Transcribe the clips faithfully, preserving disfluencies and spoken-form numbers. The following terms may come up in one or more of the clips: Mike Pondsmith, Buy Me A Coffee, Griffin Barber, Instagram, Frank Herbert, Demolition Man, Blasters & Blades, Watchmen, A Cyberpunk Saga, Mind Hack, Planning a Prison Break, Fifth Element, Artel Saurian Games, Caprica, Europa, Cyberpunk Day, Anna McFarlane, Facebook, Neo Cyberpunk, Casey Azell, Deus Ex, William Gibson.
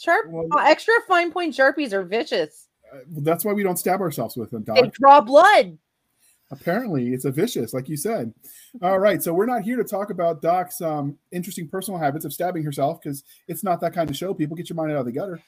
Sharp, well, uh, extra fine point Sharpies are vicious. Uh, well, that's why we don't stab ourselves with them, Doc. They draw blood. Apparently, it's a vicious, like you said. All right, so we're not here to talk about Doc's um, interesting personal habits of stabbing herself, because it's not that kind of show. People, get your mind out of the gutter.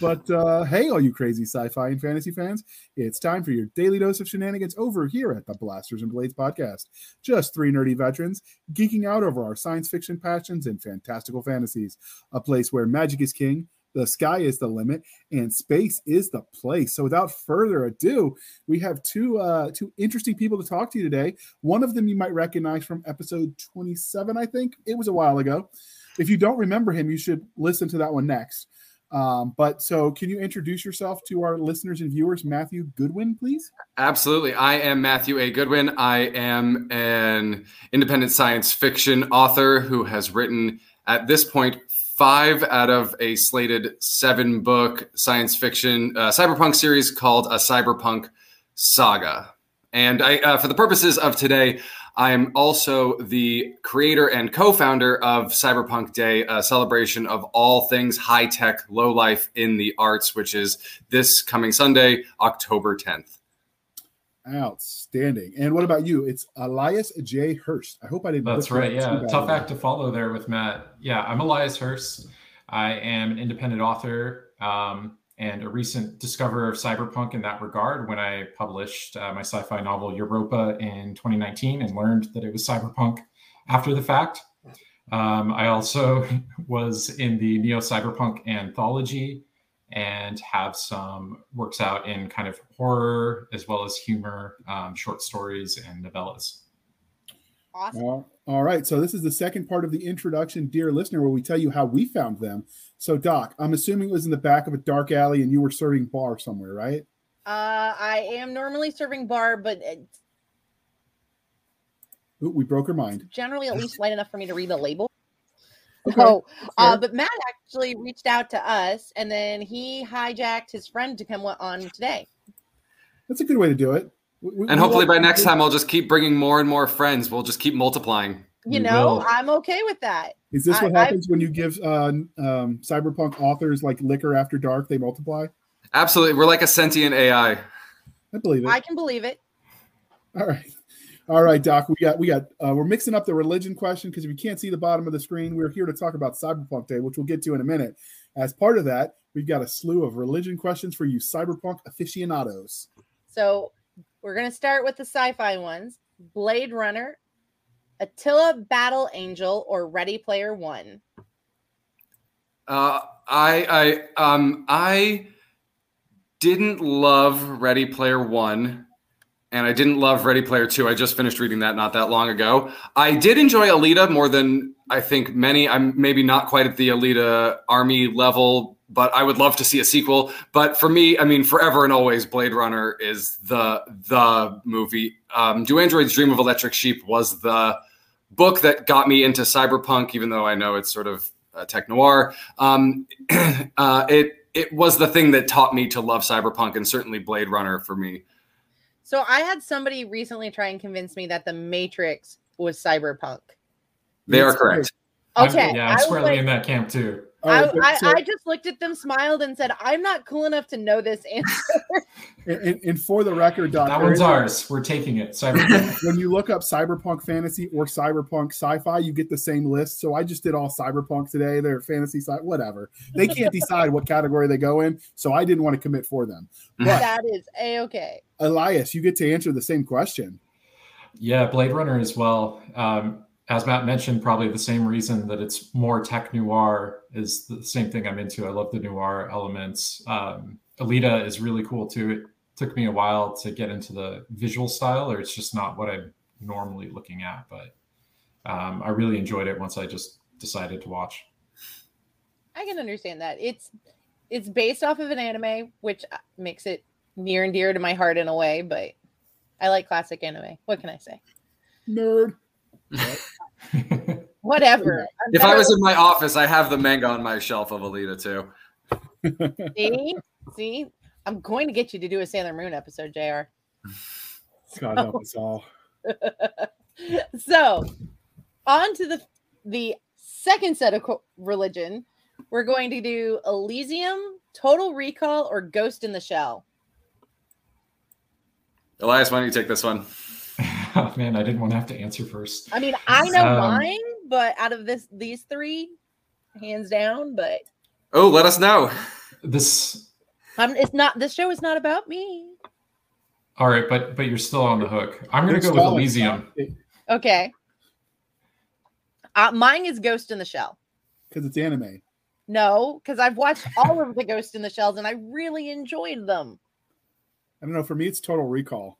But uh, hey, all you crazy sci-fi and fantasy fans, it's time for your daily dose of shenanigans over here at the Blasters and Blades podcast. Just three nerdy veterans geeking out over our science fiction passions and fantastical fantasies, a place where magic is king, the sky is the limit, and space is the place. So without further ado, we have two uh, two interesting people to talk to you today. One of them you might recognize from episode twenty-seven, I think. It was a while ago. If you don't remember him, you should listen to that one next. Um, but so can you introduce yourself to our listeners and viewers, Matthew Goodwin, please? Absolutely. I am Matthew A. Goodwin. I am an independent science fiction author who has written, at this point, five out of a slated seven book science fiction uh, cyberpunk series called A Cyberpunk Saga. And I, uh, for the purposes of today, I'm also the creator and co-founder of Cyberpunk Day, a celebration of all things high-tech, low-life in the arts, which is this coming Sunday, October tenth. Outstanding. And what about you? It's Elias J. Hurst. I hope I didn't. That's right. Yeah. Tough act to follow there with Matt. Yeah. I'm Elias Hurst. I am an independent author um, and a recent discoverer of cyberpunk in that regard when I published uh, my sci-fi novel Europa in twenty nineteen and learned that it was cyberpunk after the fact. Um, I also was in the Neo Cyberpunk anthology and have some works out in kind of horror as well as humor, um, short stories and novellas. Awesome. Well, all right. So this is the second part of the introduction, dear listener, where we tell you how we found them. So Doc, I'm assuming it was in the back of a dark alley and you were serving bar somewhere, right? Uh, I am normally serving bar, but it's... Ooh, we broke her mind. Generally at least light enough for me to read the label. Okay. So, uh, but Matt actually reached out to us, and then he hijacked his friend to come on today. That's a good way to do it. We, we, and hopefully by next time, I'll just keep bringing more and more friends. We'll just keep multiplying. You know, I'm okay with that. Is this what I, happens I've, when you give uh, um, cyberpunk authors like liquor after dark? They multiply? Absolutely. We're like a sentient A I. I believe it. I can believe it. All right. All right, Doc, we got, we got, uh, we're mixing up the religion question because if you can't see the bottom of the screen, we're here to talk about Cyberpunk Day, which we'll get to in a minute. As part of that, we've got a slew of religion questions for you cyberpunk aficionados. So we're going to start with the sci-fi ones. Blade Runner, Attila Battle Angel, or Ready Player One? Uh, I, I, um, I didn't love Ready Player One. And I didn't love Ready Player Two. I just finished reading that not that long ago. I did enjoy Alita more than I think many. I'm maybe not quite at the Alita army level, but I would love to see a sequel. But for me, I mean, forever and always, Blade Runner is the the movie. Um, Do Androids Dream of Electric Sheep was the book that got me into cyberpunk, even though I know it's sort of uh, tech noir. Um, uh, it it was the thing that taught me to love cyberpunk, and certainly Blade Runner for me. So I had somebody recently try and convince me that The Matrix was cyberpunk. They are correct. Okay. I'm, yeah, I'm squarely like, in that camp too. I, I, I just looked at them, smiled, and said, I'm not cool enough to know this answer. and, and for the record, Doc, that one's ours. We're taking it. Cyberpunk. When you look up cyberpunk fantasy or cyberpunk sci-fi, you get the same list. So I just did all cyberpunk today. They're fantasy, sci- whatever. They can't decide what category they go in. So I didn't want to commit for them. But that is A-okay. Elias, you get to answer the same question. Yeah, Blade Runner as well. Um, as Matt mentioned, probably the same reason that it's more tech noir is the same thing I'm into. I love the noir elements. Um, Alita is really cool too. It took me a while to get into the visual style, or it's just not what I'm normally looking at, but um, I really enjoyed it once I just decided to watch. I can understand that. It's, it's based off of an anime, which makes it near and dear to my heart in a way, but I like classic anime. What can I say? Nerd. Whatever. If I was in my office, I have the manga on my shelf of Alita too. See? See? I'm going to get you to do a Sailor Moon episode, J R. God help us all. So, on to the the second set of co- religion. we're going to do Elysium, Total Recall, or Ghost in the Shell. Elias, why don't you take this one? Oh, man, I didn't want to have to answer first. I mean, I know um, mine, but out of this, these three, hands down. But oh, let us know. This, I'm, it's not. This show is not about me. All right, but but you're still on the hook. I'm going to go with Elysium. Okay. Uh, mine is Ghost in the Shell. Because it's anime. No, because I've watched all of the Ghost in the Shells, and I really enjoyed them. I don't know. For me, it's Total Recall.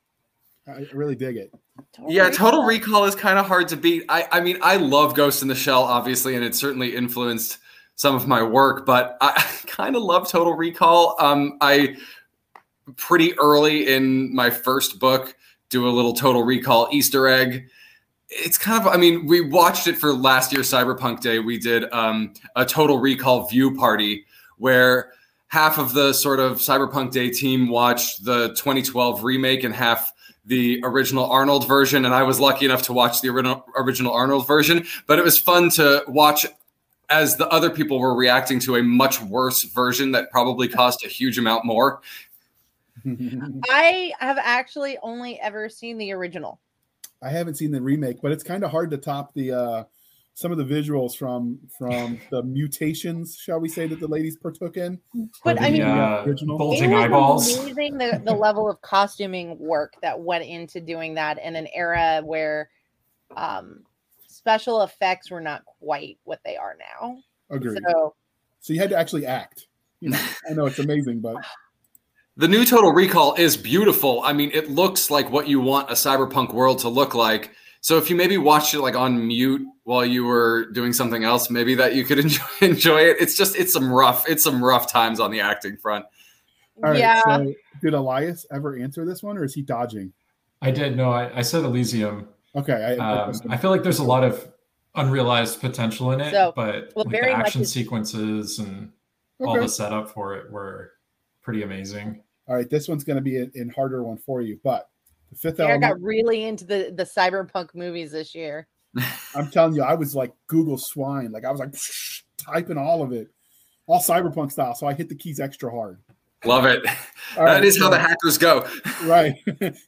I really dig it. Total yeah, Recall. Total Recall is kind of hard to beat. I, I mean, I love Ghost in the Shell, obviously, and it certainly influenced some of my work, but I kind of love Total Recall. Um, I pretty early in my first book do a little Total Recall Easter egg. It's kind of, I mean, we watched it for last year's Cyberpunk Day. We did um, a Total Recall view party where half of the sort of Cyberpunk Day team watched the twenty twelve remake and half the original Arnold version, and I was lucky enough to watch the original original Arnold version, but it was fun to watch as the other people were reacting to a much worse version that probably cost a huge amount more. I have actually only ever seen the original. I haven't seen the remake, but it's kind of hard to top the uh, some of the visuals from from the mutations, shall we say, that the ladies partook in. But the, I mean, uh, original. Bulging it was eyeballs. Amazing the, the level of costuming work that went into doing that in an era where um, special effects were not quite what they are now. Agreed. So, so you had to actually act. You know, I know it's amazing, but the new Total Recall is beautiful. I mean, it looks like what you want a cyberpunk world to look like. So if you maybe watched it like on mute while you were doing something else, maybe that you could enjoy, enjoy it. It's just, it's some rough, it's some rough times on the acting front. All right, yeah. So did Elias ever answer this one, or is he dodging? I did. No, I, I said Elysium. Okay. I, um, I feel like there's a lot of unrealized potential in it, so, but well, like the action is- sequences and okay. all the setup for it were pretty amazing. All right. This one's going to be a, a harder one for you, but Fifth Element. I got really into the, the cyberpunk movies this year. I'm telling you, I was like Google swine. Like I was like psh, typing all of it, all cyberpunk style. So I hit the keys extra hard. Love it. All that right, is so, how the hackers go. Right.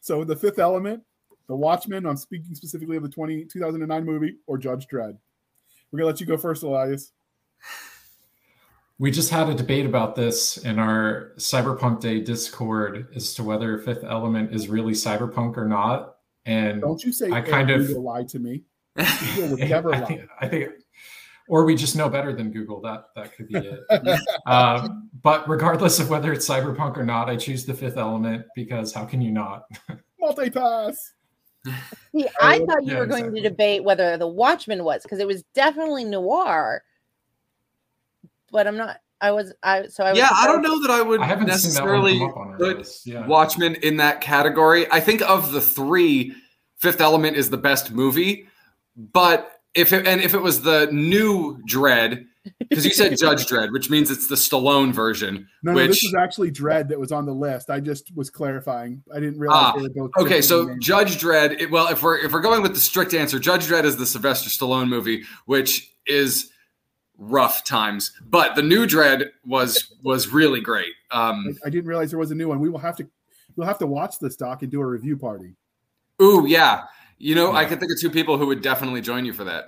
So the Fifth Element, the Watchmen, I'm speaking specifically of the twenty, two thousand nine movie, or Judge Dredd. We're going to let you go first, Elias. We just had a debate about this in our Cyberpunk Day Discord as to whether Fifth Element is really cyberpunk or not. And don't you say I kind of lie to me? Google would never I lie. Think, I think, or we just know better than Google. That that could be it. um, but regardless of whether it's cyberpunk or not, I choose the Fifth Element because how can you not? Multipass. See, I thought you yeah, were exactly. going to debate whether the Watchmen was, because it was definitely noir. But I'm not, I was, I, so I was. Yeah, surprised. I don't know that I would I necessarily on put yeah. Watchmen in that category. I think of the three, Fifth Element is the best movie. But if it, and if it was the new Dredd, because you said Judge Dredd, which means it's the Stallone version. No, which, no, this is actually Dredd that was on the list. I just was clarifying. I didn't realize ah, they were both. Okay, so Judge Dredd, it, well, if we're, if we're going with the strict answer, Judge Dredd is the Sylvester Stallone movie, which is rough times, but the new Dredd was was really great. um I, I didn't realize there was a new one. We will have to we'll have to watch this doc and do a review party. Ooh, yeah, you know, yeah. I could think of two people who would definitely join you for that.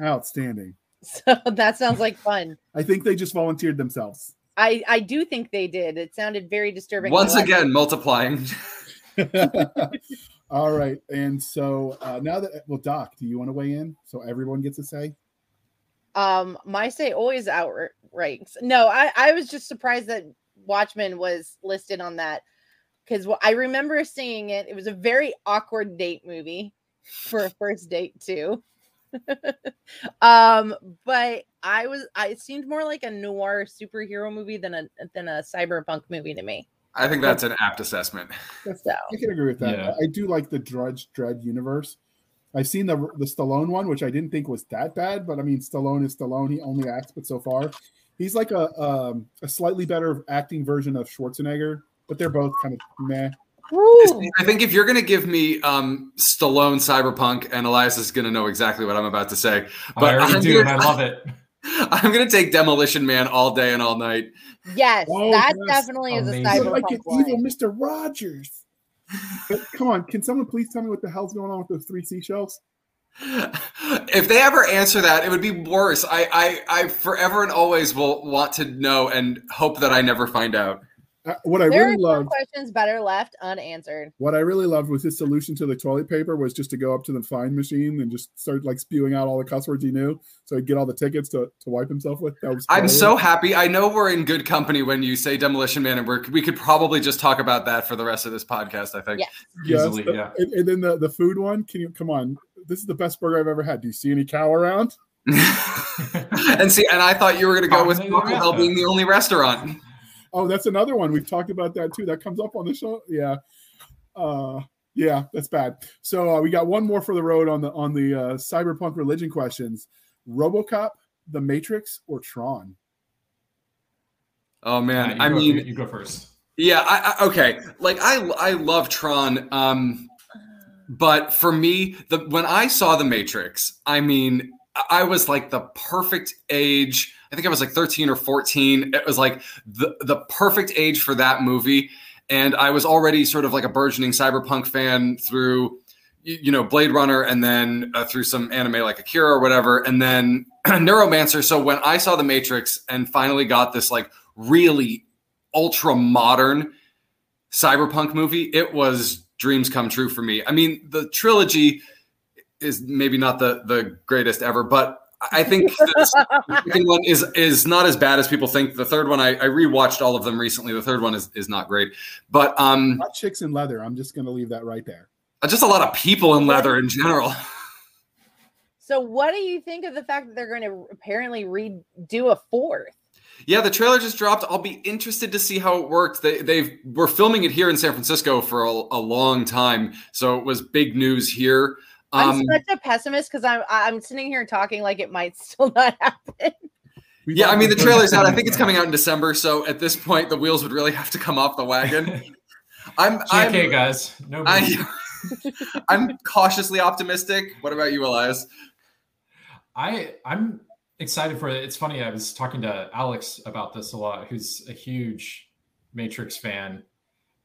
Outstanding. So that sounds like fun. I think they just volunteered themselves. I I do think they did. It sounded very disturbing. Once again, multiplying. All right, and so uh now that well, Doc, do you want to weigh in so everyone gets a say? Um, my say always outranks. No, I, I was just surprised that Watchmen was listed on that, because well, I remember seeing it. It was a very awkward date movie for a first date too. um, but I was, I it seemed more like a noir superhero movie than a than a cyberpunk movie to me. I think that's an apt assessment. That's, so. I can agree with that. Yeah. I do like the Judge Dredd universe. I've seen the the Stallone one, which I didn't think was that bad, but I mean, Stallone is Stallone. He only acts, but so far, he's like a um, a slightly better acting version of Schwarzenegger. But they're both kind of meh. Ooh. I think if you're going to give me um, Stallone cyberpunk, and Elias is going to know exactly what I'm about to say, but I already I'm do, here, and I love it. I'm going to take Demolition Man all day and all night. Yes, oh, that definitely amazing. Is a cyberpunk You're like an line. Evil Mister Rogers. But come on, can someone please tell me what the hell's going on with those three seashells? If they ever answer that, it would be worse. I, I, I forever and always will want to know and hope that I never find out. Uh, what I there really loved questions better left unanswered. What I really loved was his solution to the toilet paper was just to go up to the fine machine and just start like spewing out all the cuss words he knew, so he'd get all the tickets to, to wipe himself with. That was I'm so happy. I know we're in good company when you say Demolition Man, and we're, we could probably just talk about that for the rest of this podcast. I think. Yeah. Easily, yes, the, yeah. And, and then the the food one. Can you come on? This is the best burger I've ever had. Do you see any cow around? and see, and I thought you were going to go with Taco Bell being the only restaurant. Oh, that's another one. We've talked about that, too. That comes up on the show. Yeah. Uh, yeah, that's bad. So uh, we got one more for the road on the on the uh, cyberpunk religion questions. RoboCop, The Matrix, or Tron? Oh, man. Yeah, I mean. First. You go first. Yeah. I, I, okay. Like, I I love Tron. Um, but for me, the when I saw The Matrix, I mean, I was like the perfect age. I think I was like thirteen or fourteen. It was like the, the perfect age for that movie. And I was already sort of like a burgeoning cyberpunk fan through, you know, Blade Runner and then uh, through some anime like Akira or whatever. And then Neuromancer. So when I saw The Matrix and finally got this like really ultra modern cyberpunk movie, it was dreams come true for me. I mean, the trilogy is maybe not the, the greatest ever, but I think the second one is is not as bad as people think. The third one, I, I rewatched all of them recently. The third one is, is not great, but um, not chicks in leather. I'm just going to leave that right there. Just a lot of people in leather in general. So, what do you think of the fact that they're going to apparently redo a fourth? Yeah, the trailer just dropped. I'll be interested to see how it worked. They they've were filming it here in San Francisco for a, a long time, so it was big news here. I'm um, such a pessimist because I'm I'm sitting here talking like it might still not happen. Yeah, I mean the trailer's out. I think it's coming out in December. So at this point, the wheels would really have to come off the wagon. I'm okay, guys. No, I, I'm cautiously optimistic. What about you, Elias? I I'm excited for it. It's funny. I was talking to Alex about this a lot, who's a huge Matrix fan.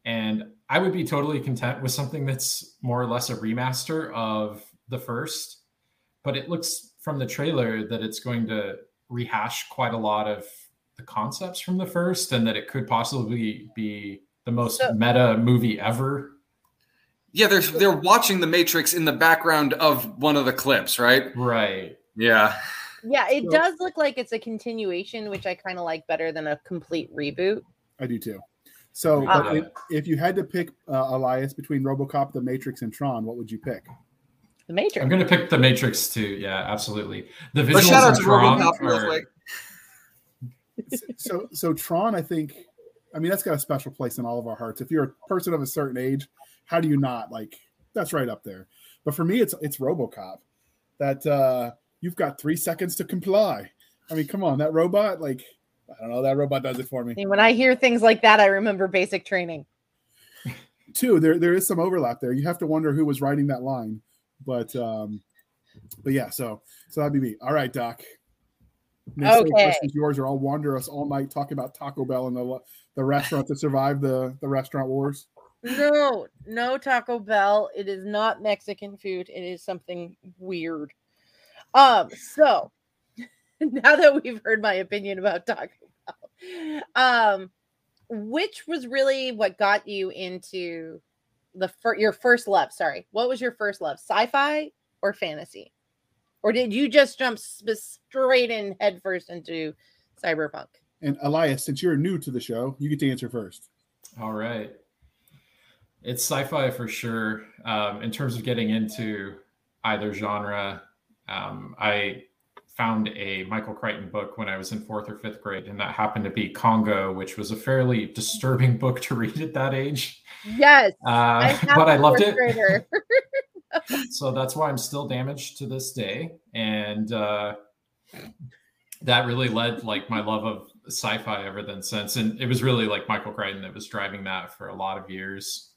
And I would be totally content with something that's more or less a remaster of the first. But it looks from the trailer that it's going to rehash quite a lot of the concepts from the first and that it could possibly be the most so, meta movie ever. Yeah, they're, they're watching The Matrix in the background of one of the clips, right? Right. Yeah. Yeah, it so, does look like it's a continuation, which I kind of like better than a complete reboot. I do too. So uh, if, if you had to pick, uh, Elias, between RoboCop, The Matrix, and Tron, what would you pick? The Matrix. I'm going to pick The Matrix, too. Yeah, absolutely. The visuals shout out to Tron RoboCop are... like... So, so Tron, I think, I mean, that's got a special place in all of our hearts. If you're a person of a certain age, how do you not? Like, that's right up there. But for me, it's it's RoboCop. That uh, you've got three seconds to comply. I mean, come on, that robot, like... I don't know. That robot does it for me. When I hear things like that, I remember Basic Training. Too, there there is some overlap there. You have to wonder who was writing that line, but um, but yeah. So so that'd be me. All right, Doc. Next okay. Yours, or I'll wander us all night talking about Taco Bell and the the restaurant that survived the the restaurant wars. No, no Taco Bell. It is not Mexican food. It is something weird. Um. So. Now that we've heard my opinion about Taco Bell, um, which was really what got you into the fir- your first love? Sorry, what was your first love? Sci-fi or fantasy, or did you just jump sp- straight in headfirst into cyberpunk? And Elias, since you're new to the show, you get to answer first. All right, it's sci-fi for sure. Um, in terms of getting into either genre, um, I. found a Michael Crichton book when I was in fourth or fifth grade, and that happened to be Congo, which was a fairly disturbing book to read at that age. Yes, uh, I but I loved it. So that's why I'm still damaged to this day, and uh, that really led like my love of sci-fi ever then since. And it was really like Michael Crichton that was driving that for a lot of years.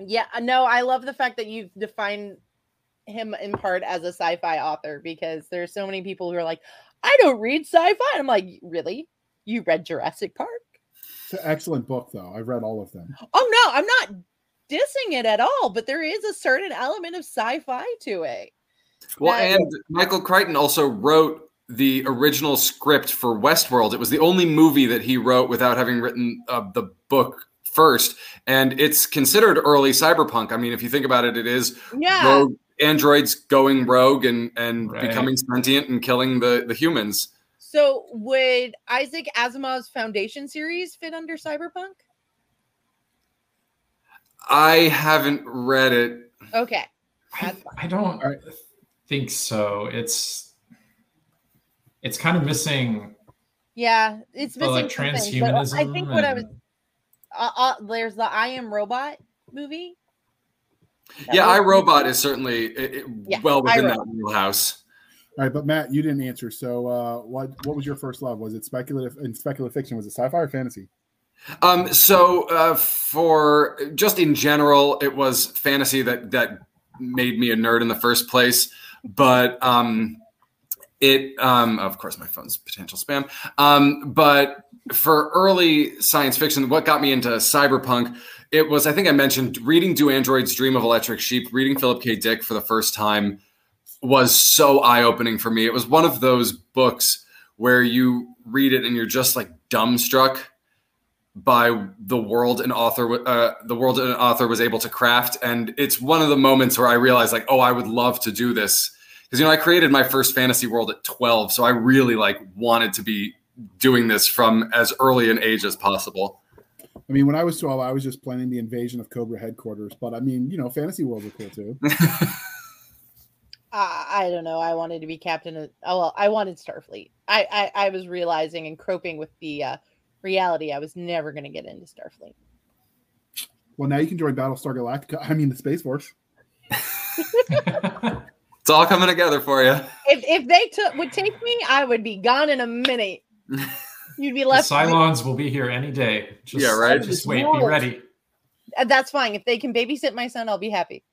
Yeah, no, I love the fact that you've defined him in part as a sci-fi author, because there's so many people who are like, I don't read sci-fi. I'm like, really? You read Jurassic Park? It's an excellent book, though. I've read all of them. Oh, no, I'm not dissing it at all, but there is a certain element of sci-fi to it. Well, that- and Michael Crichton also wrote the original script for Westworld. It was the only movie that he wrote without having written uh, the book first. And it's considered early cyberpunk. I mean, if you think about it, it is yeah. rogue androids going rogue and, and right. becoming sentient and killing the, the humans. So would Isaac Asimov's Foundation series fit under cyberpunk? I haven't read it. Okay. I, I don't think so. It's... It's kind of missing. Yeah, it's missing like transhumanism. I think what and... I was uh, uh, there's the I Am Robot movie. That yeah, I Robot is certainly it, it, yeah, well within that wheelhouse. All right, but Matt, you didn't answer. So, uh, what what was your first love? Was it speculative in speculative fiction? Was it sci-fi or fantasy? Um, so uh, for just in general, it was fantasy that that made me a nerd in the first place, but. Um, It, um, of course, my phone's potential spam. Um, but for early science fiction, what got me into cyberpunk, it was, I think I mentioned, reading Do Androids Dream of Electric Sheep, reading Philip K. Dick for the first time was so eye-opening for me. It was one of those books where you read it and you're just like dumbstruck by the world an author, uh, the world an author was able to craft. And it's one of the moments where I realized like, oh, I would love to do this. Because, you know, I created my first fantasy world at twelve, so I really, like, wanted to be doing this from as early an age as possible. I mean, when I was twelve, I was just planning the invasion of Cobra headquarters. But, I mean, you know, fantasy worlds are cool, too. uh, I don't know. I wanted to be captain of... Oh, well, I wanted Starfleet. I, I, I was realizing and coping with the uh, reality I was never going to get into Starfleet. Well, now you can join Battlestar Galactica. I mean, the Space Force. It's all coming together for you. If if they took would take me, I would be gone in a minute. You'd be left. The Cylons will be here any day. Just, yeah, right. Just, just wait. Rules. Be ready. That's fine. If they can babysit my son, I'll be happy.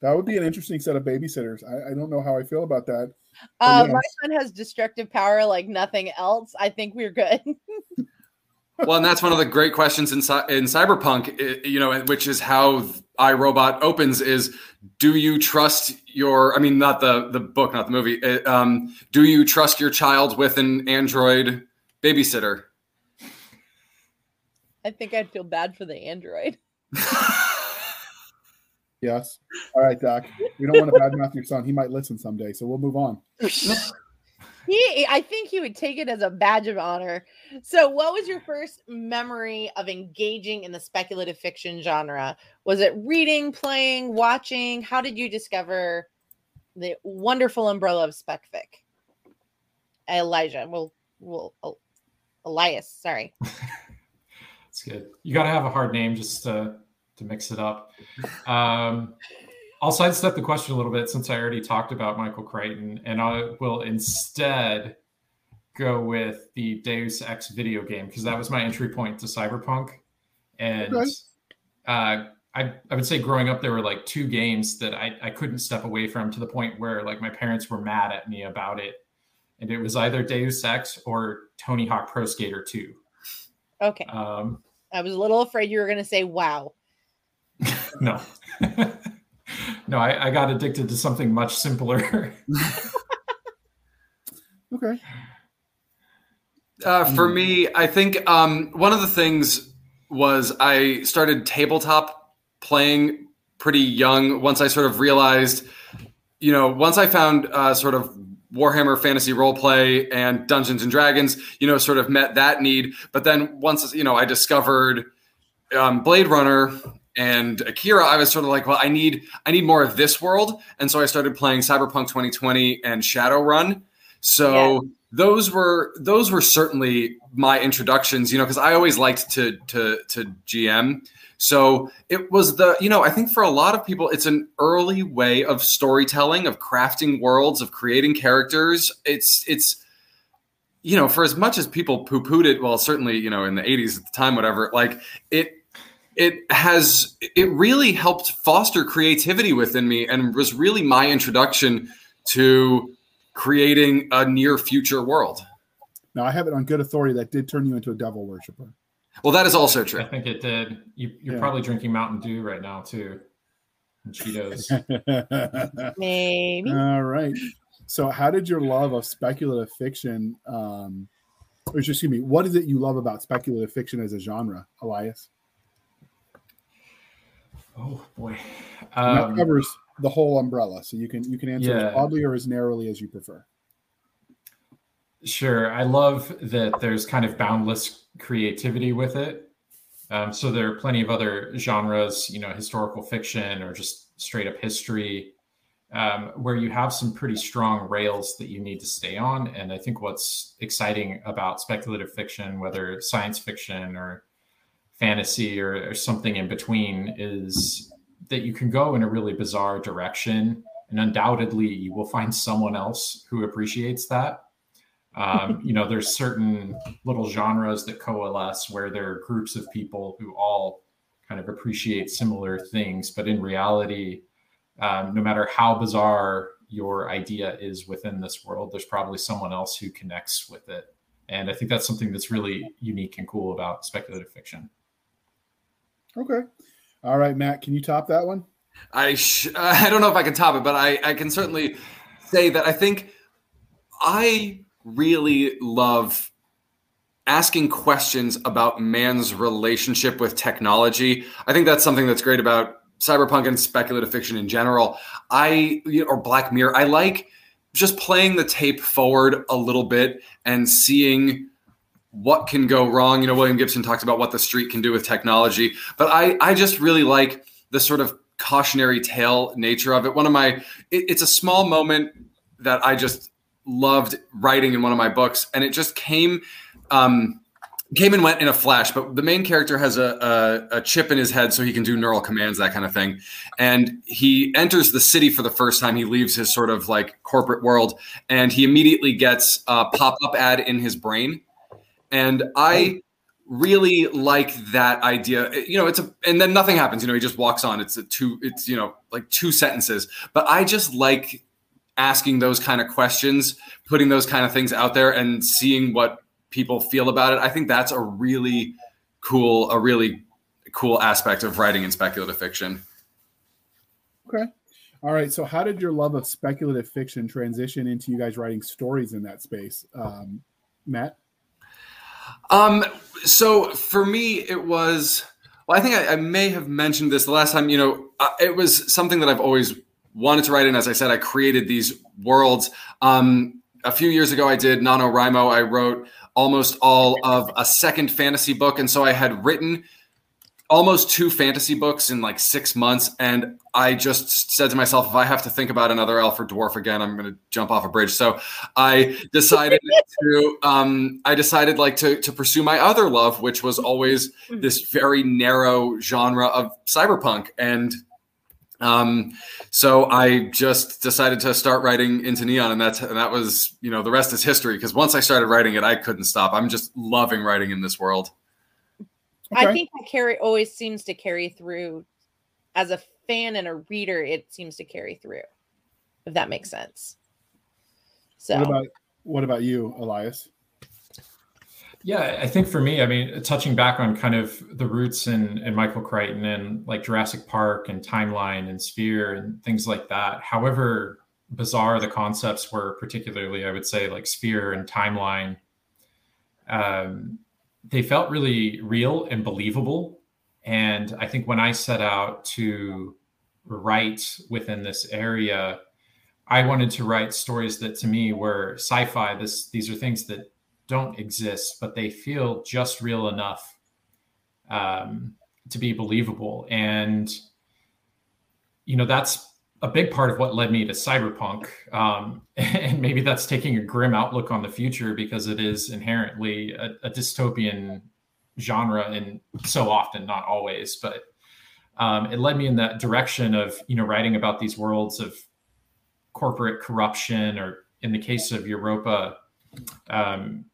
That would be an interesting set of babysitters. I, I don't know how I feel about that. Uh, yeah. My son has destructive power like nothing else. I think we're good. Well, and that's one of the great questions in in cyberpunk, you know, which is how I, Robot opens is, do you trust your, I mean, not the, the book, not the movie. It, um, do you trust your child with an android babysitter? I think I'd feel bad for the android. Yes. All right, Doc. We don't want to badmouth your son. He might listen someday, so we'll move on. He, I think he would take it as a badge of honor. So what was your first memory of engaging in the speculative fiction genre? Was it reading, playing, watching? How did you discover the wonderful umbrella of specfic? Elijah, well, well, oh, Elias, sorry. That's good. You got to have a hard name just to, to mix it up. Um I'll sidestep the question a little bit since I already talked about Michael Crichton, and I will instead go with the Deus Ex video game because that was my entry point to cyberpunk. And okay. uh, I, I would say growing up, there were like two games that I, I couldn't step away from to the point where like my parents were mad at me about it. And it was either Deus Ex or Tony Hawk Pro Skater two. Okay. Um, I was a little afraid you were going to say, wow. No. No, I, I got addicted to something much simpler. Okay. Uh, for me, I think um, one of the things was I started tabletop playing pretty young. Once I sort of realized, you know, once I found uh, sort of Warhammer Fantasy Roleplay and Dungeons and Dragons, you know, sort of met that need. But then once, you know, I discovered um, Blade Runner and Akira, I was sort of like, well, I need I need more of this world. And so I started playing Cyberpunk twenty twenty and Shadowrun. So yeah. those were those were certainly my introductions, you know, because I always liked to to to G M. So it was the, you know, I think for a lot of people, it's an early way of storytelling, of crafting worlds, of creating characters. It's it's you know, for as much as people poo-pooed it, well, certainly, you know, in the eighties at the time, whatever, like it It has, it really helped foster creativity within me and was really my introduction to creating a near future world. Now, I have it on good authority that did turn you into a devil worshiper. Well, that is also true. I think it did. You, you're yeah. probably drinking Mountain Dew right now, too. And Cheetos. Maybe. All right. So how did your love of speculative fiction, um, or excuse me, what is it you love about speculative fiction as a genre, Elias? Oh, boy. Um, that covers the whole umbrella, so you can you can answer yeah. as oddly or as narrowly as you prefer. Sure. I love that there's kind of boundless creativity with it. Um, so there are plenty of other genres, you know, historical fiction or just straight up history, um, where you have some pretty strong rails that you need to stay on. And I think what's exciting about speculative fiction, whether it's science fiction or fantasy or, or something in between, is that you can go in a really bizarre direction. And undoubtedly, you will find someone else who appreciates that. Um, you know, there's certain little genres that coalesce where there are groups of people who all kind of appreciate similar things. But in reality, um, no matter how bizarre your idea is within this world, there's probably someone else who connects with it. And I think that's something that's really unique and cool about speculative fiction. Okay. All right, Matt, can you top that one? I sh- I don't know if I can top it, but I, I can certainly say that I think I... really love asking questions about man's relationship with technology. I think that's something that's great about cyberpunk and speculative fiction in general. I, or Black Mirror, I like just playing the tape forward a little bit and seeing what can go wrong. You know, William Gibson talks about what the street can do with technology, but I, I just really like the sort of cautionary tale nature of it. One of my, it, it's a small moment that I just loved writing in one of my books, and it just came um, came and went in a flash. But the main character has a, a, a chip in his head so he can do neural commands, that kind of thing. And he enters the city for the first time. He leaves his sort of like corporate world, and he immediately gets a pop-up ad in his brain. And I really like that idea. You know, it's a, and then nothing happens. You know, he just walks on. It's a two, it's, you know, like two sentences. But I just like asking those kind of questions, putting those kind of things out there and seeing what people feel about it. I think that's a really cool, a really cool aspect of writing in speculative fiction. Okay. All right. So how did your love of speculative fiction transition into you guys writing stories in that space? Um, Matt? Um, so for me, it was, well, I think I, I may have mentioned this the last time, you know, uh, it was something that I've always wanted to write in. As I said, I created these worlds. Um, a few years ago, I did NaNoWriMo. I wrote almost all of a second fantasy book. And so I had written almost two fantasy books in like six months. And I just said to myself, if I have to think about another elf or dwarf again, I'm going to jump off a bridge. So I decided to, um, I decided like to, to pursue my other love, which was always this very narrow genre of cyberpunk. And Um, so I just decided to start writing into Neon, and that's, and that was, you know, the rest is history. Cause once I started writing it, I couldn't stop. I'm just loving writing in this world. Okay. I think that carry always seems to carry through as a fan and a reader. It seems to carry through, if that makes sense. So what about, what about you, Elias? Yeah, I think for me, I mean, touching back on kind of the roots in, in Michael Crichton and like Jurassic Park and Timeline and Sphere and things like that, however bizarre the concepts were, particularly, I would say, like Sphere and Timeline, um, they felt really real and believable. And I think when I set out to write within this area, I wanted to write stories that to me were sci-fi. This, these are things that don't exist, but they feel just real enough um, to be believable. And, you know, that's a big part of what led me to cyberpunk. Um, and maybe that's taking a grim outlook on the future, because it is inherently a, a dystopian genre, and so often, not always, but um, it led me in that direction of, you know, writing about these worlds of corporate corruption, or in the case of Europa, um,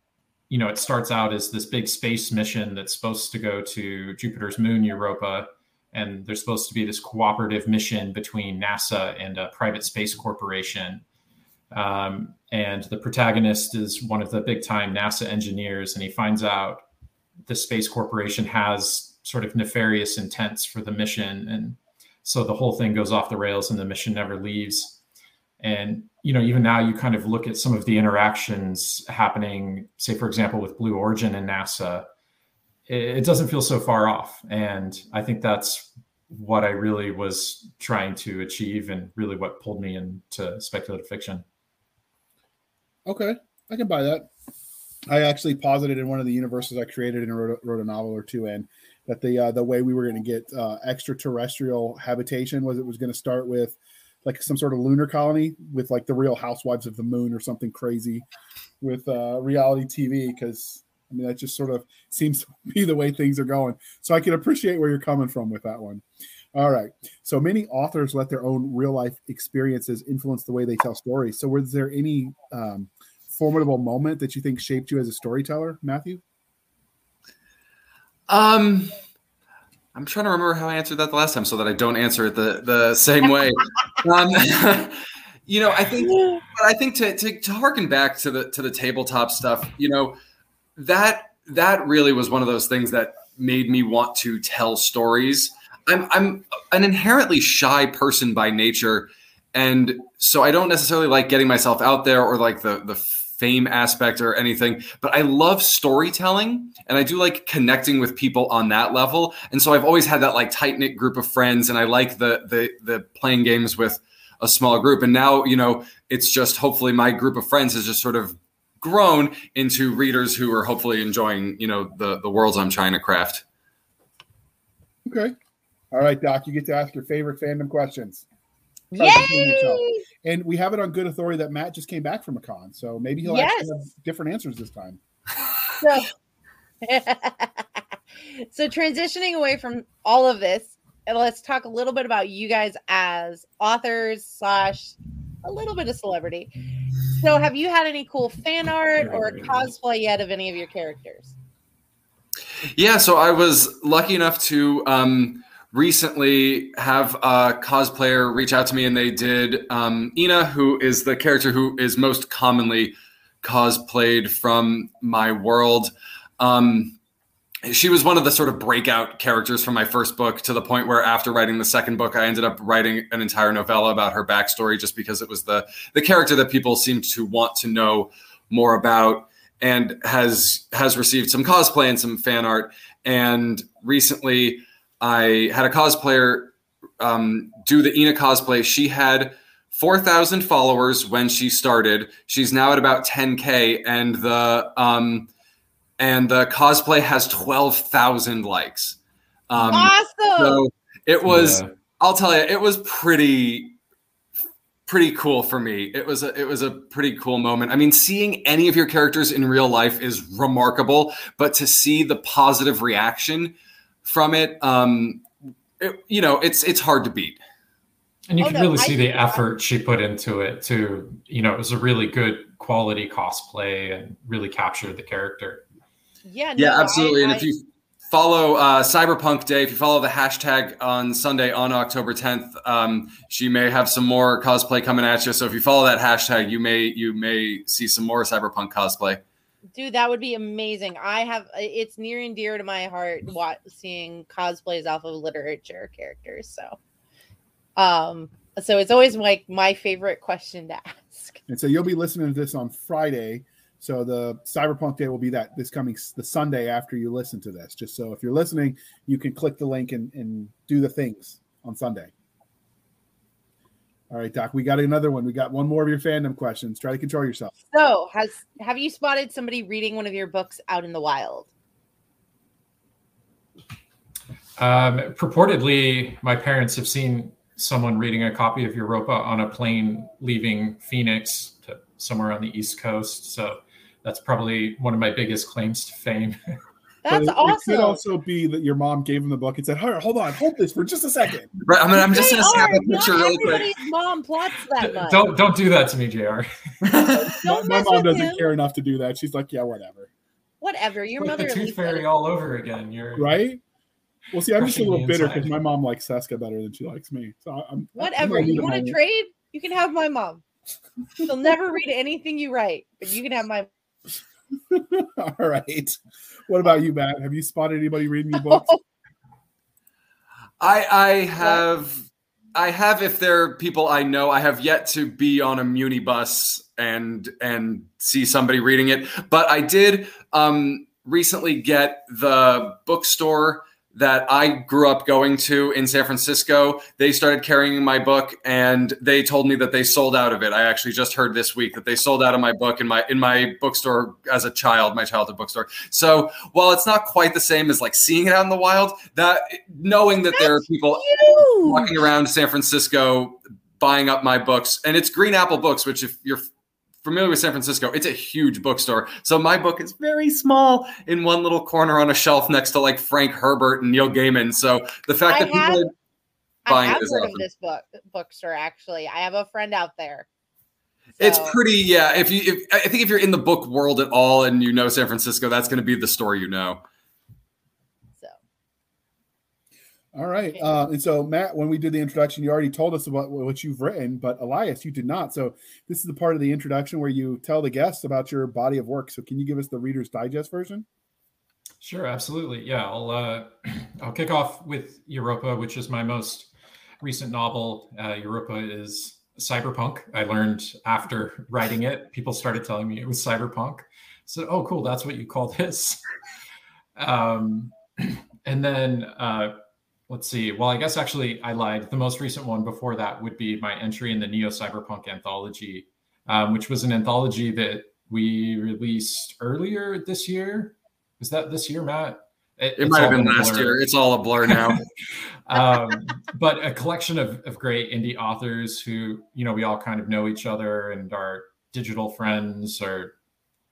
you know, it starts out as this big space mission that's supposed to go to Jupiter's moon, Europa, and there's supposed to be this cooperative mission between NASA and a private space corporation. Um, and the protagonist is one of the big time NASA engineers, and he finds out the space corporation has sort of nefarious intents for the mission. And so the whole thing goes off the rails and the mission never leaves. And, you know, even now you kind of look at some of the interactions happening, say, for example, with Blue Origin and NASA, it doesn't feel so far off. And I think that's what I really was trying to achieve and really what pulled me into speculative fiction. Okay, I can buy that. I actually posited in one of the universes I created and wrote a, wrote a novel or two in that the uh, the way we were going to get uh, extraterrestrial habitation was it was going to start with like some sort of lunar colony with like the Real Housewives of the Moon or something crazy with uh, reality T V, because I mean, that just sort of seems to be the way things are going. So I can appreciate where you're coming from with that one. All right. So many authors let their own real life experiences influence the way they tell stories. So was there any um, formidable moment that you think shaped you as a storyteller, Matthew? Um, I'm trying to remember how I answered that the last time so that I don't answer it the, the same way. um, you know, I think, I think to, to, to harken back to the, to the tabletop stuff, you know, That that really was one of those things that made me want to tell stories. I'm I'm an inherently shy person by nature, and so I don't necessarily like getting myself out there or like the the fame aspect or anything. But I love storytelling, and I do like connecting with people on that level. And so I've always had that like tight-knit group of friends, and I like the the the playing games with a small group. And now, you know, it's just hopefully my group of friends is just sort of grown into readers who are hopefully enjoying, you know, the, the worlds I'm trying to craft. Okay. All right, Doc, you get to ask your favorite fandom questions. Try Yay! And we have it on good authority that Matt just came back from a con, so maybe he'll yes. actually have different answers this time. So, so transitioning away from all of this, let's talk a little bit about you guys as authors slash a little bit of celebrity. So have you had any cool fan art or cosplay yet of any of your characters? Yeah, so I was lucky enough to um, recently have a cosplayer reach out to me, and they did um, Ina, who is the character who is most commonly cosplayed from my world. Um, she was one of the sort of breakout characters from my first book, to the point where after writing the second book, I ended up writing an entire novella about her backstory, just because it was the, the character that people seemed to want to know more about, and has, has received some cosplay and some fan art. And recently I had a cosplayer um, do the Ina cosplay. She had four thousand followers when she started. She's now at about ten K, and the, um, And the cosplay has twelve thousand likes. Um, awesome! So it was, yeah. I'll tell you, it was pretty, pretty cool for me. It was, a, it was a pretty cool moment. I mean, seeing any of your characters in real life is remarkable, but to see the positive reaction from it, um, it you know, it's, it's hard to beat. And you oh, can no, really I see the effort she put into it too. You know, it was a really good quality cosplay and really captured the character. Yeah, no, yeah, absolutely. I, and I, if you follow uh, Cyberpunk Day, if you follow the hashtag on Sunday on October tenth, um, she may have some more cosplay coming at you. So if you follow that hashtag, you may you may see some more Cyberpunk cosplay. Dude, that would be amazing. I have it's near and dear to my heart what, seeing cosplays off of literature characters. So, um, so it's always like my, my favorite question to ask. And so you'll be listening to this on Friday. So the Cyberpunk Day will be that this coming the Sunday after you listen to this. Just so if you're listening, you can click the link and, and do the things on Sunday. All right, Doc, we got another one. We got one more of your fandom questions. Try to control yourself. So has have you spotted somebody reading one of your books out in the wild? Um, purportedly, my parents have seen someone reading a copy of Europa on a plane leaving Phoenix to somewhere on the East Coast. So that's probably one of my biggest claims to fame. That's it, awesome. It could also be that your mom gave him the book and said, "Hold, hold on, hold this for just a second." Right, I mean, I'm just going to snap a picture real quick. Mom plots that much. Don't don't do that to me, J R. don't my my mom doesn't him. care enough to do that. She's like, "Yeah, whatever." Whatever. Your like mother. The Tooth Fairy all over again. You're right. Well, see, I'm just a little bitter because my mom likes Seska better than she likes me. So I'm whatever. I'm you want to trade? You can have my mom. She'll never read anything you write, but you can have my. All right. What about you, Matt? Have you spotted anybody reading your books? I I have I have if there are people I know. I have yet to be on a Muni bus and and see somebody reading it. But I did um, recently get the bookstore that I grew up going to in San Francisco. They started carrying my book, and they told me that they sold out of it. I actually just heard this week that they sold out of my book in my in my bookstore as a child, my childhood bookstore. So while it's not quite the same as like seeing it out in the wild, that knowing that That's there are people huge. walking around San Francisco buying up my books, and it's Green Apple Books, which if you're familiar with San Francisco, it's a huge bookstore. So my book is very small in one little corner on a shelf next to like Frank Herbert and Neil Gaiman. So the fact I that have, people are buying I have heard of this book bookstore, actually. I have a friend out there. So. It's pretty, yeah. If you, if, I think if you're in the book world at all and you know San Francisco, that's going to be the store you know. So, all right. Uh, and so Matt, when we did the introduction, you already told us about what you've written, but Elias, you did not. So this is the part of the introduction where you tell the guests about your body of work. So can you give us the Reader's Digest version? Sure, absolutely. Yeah, I'll uh, I'll kick off with Europa, which is my most recent novel. Uh, Europa is cyberpunk. I learned after writing it, people started telling me it was cyberpunk. So, oh, cool, that's what you call this. Um, and then... Uh, Let's see. Well, I guess actually I lied. The most recent one before that would be my entry in the Neo Cyberpunk anthology, um, which was an anthology that we released earlier this year. Was that this year, Matt? It, it might have been last year. It's all a blur now. um, but a collection of, of great indie authors who, you know, we all kind of know each other and are digital friends or,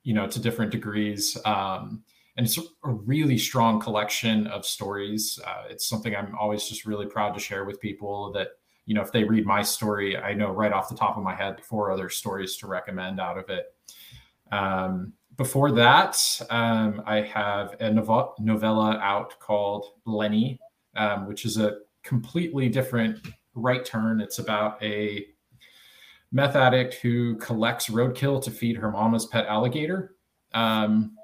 you know, to different degrees. Um And it's a really strong collection of stories. Uh, it's something I'm always just really proud to share with people that, you know, if they read my story, I know right off the top of my head four other stories to recommend out of it. Um, before that, um, I have a novel- novella out called Lenny, um, which is a completely different right turn. It's about a meth addict who collects roadkill to feed her mama's pet alligator. Um,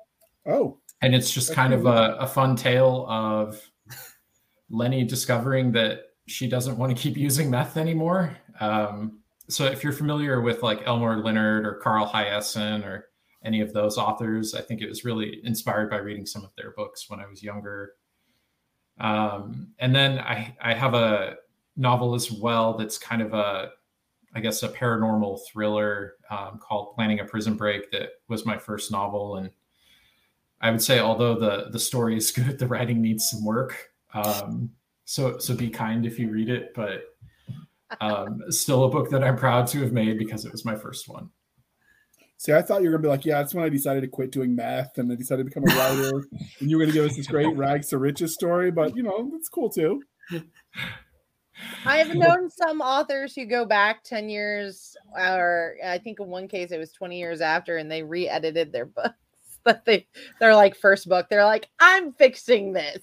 oh. And it's just kind of a, a fun tale of Lenny discovering that she doesn't want to keep using meth anymore. Um, so if you're familiar with like Elmore Leonard or Carl Hyacin or any of those authors, I think it was really inspired by reading some of their books when I was younger. Um, and then I, I have a novel as well that's kind of a, I guess, a paranormal thriller um, called Planning a Prison Break that was my first novel. And I would say, although the, the story is good, the writing needs some work. Um, so so be kind if you read it, but um, still a book that I'm proud to have made because it was my first one. See, I thought you were going to be like, yeah, that's when I decided to quit doing math and I decided to become a writer. And you were going to give us this great rags to riches story, but, you know, it's cool too. I have known some authors who go back ten years, or I think in one case it was twenty years after, and they re-edited their book. But they, they're like first book. They're like, I'm fixing this.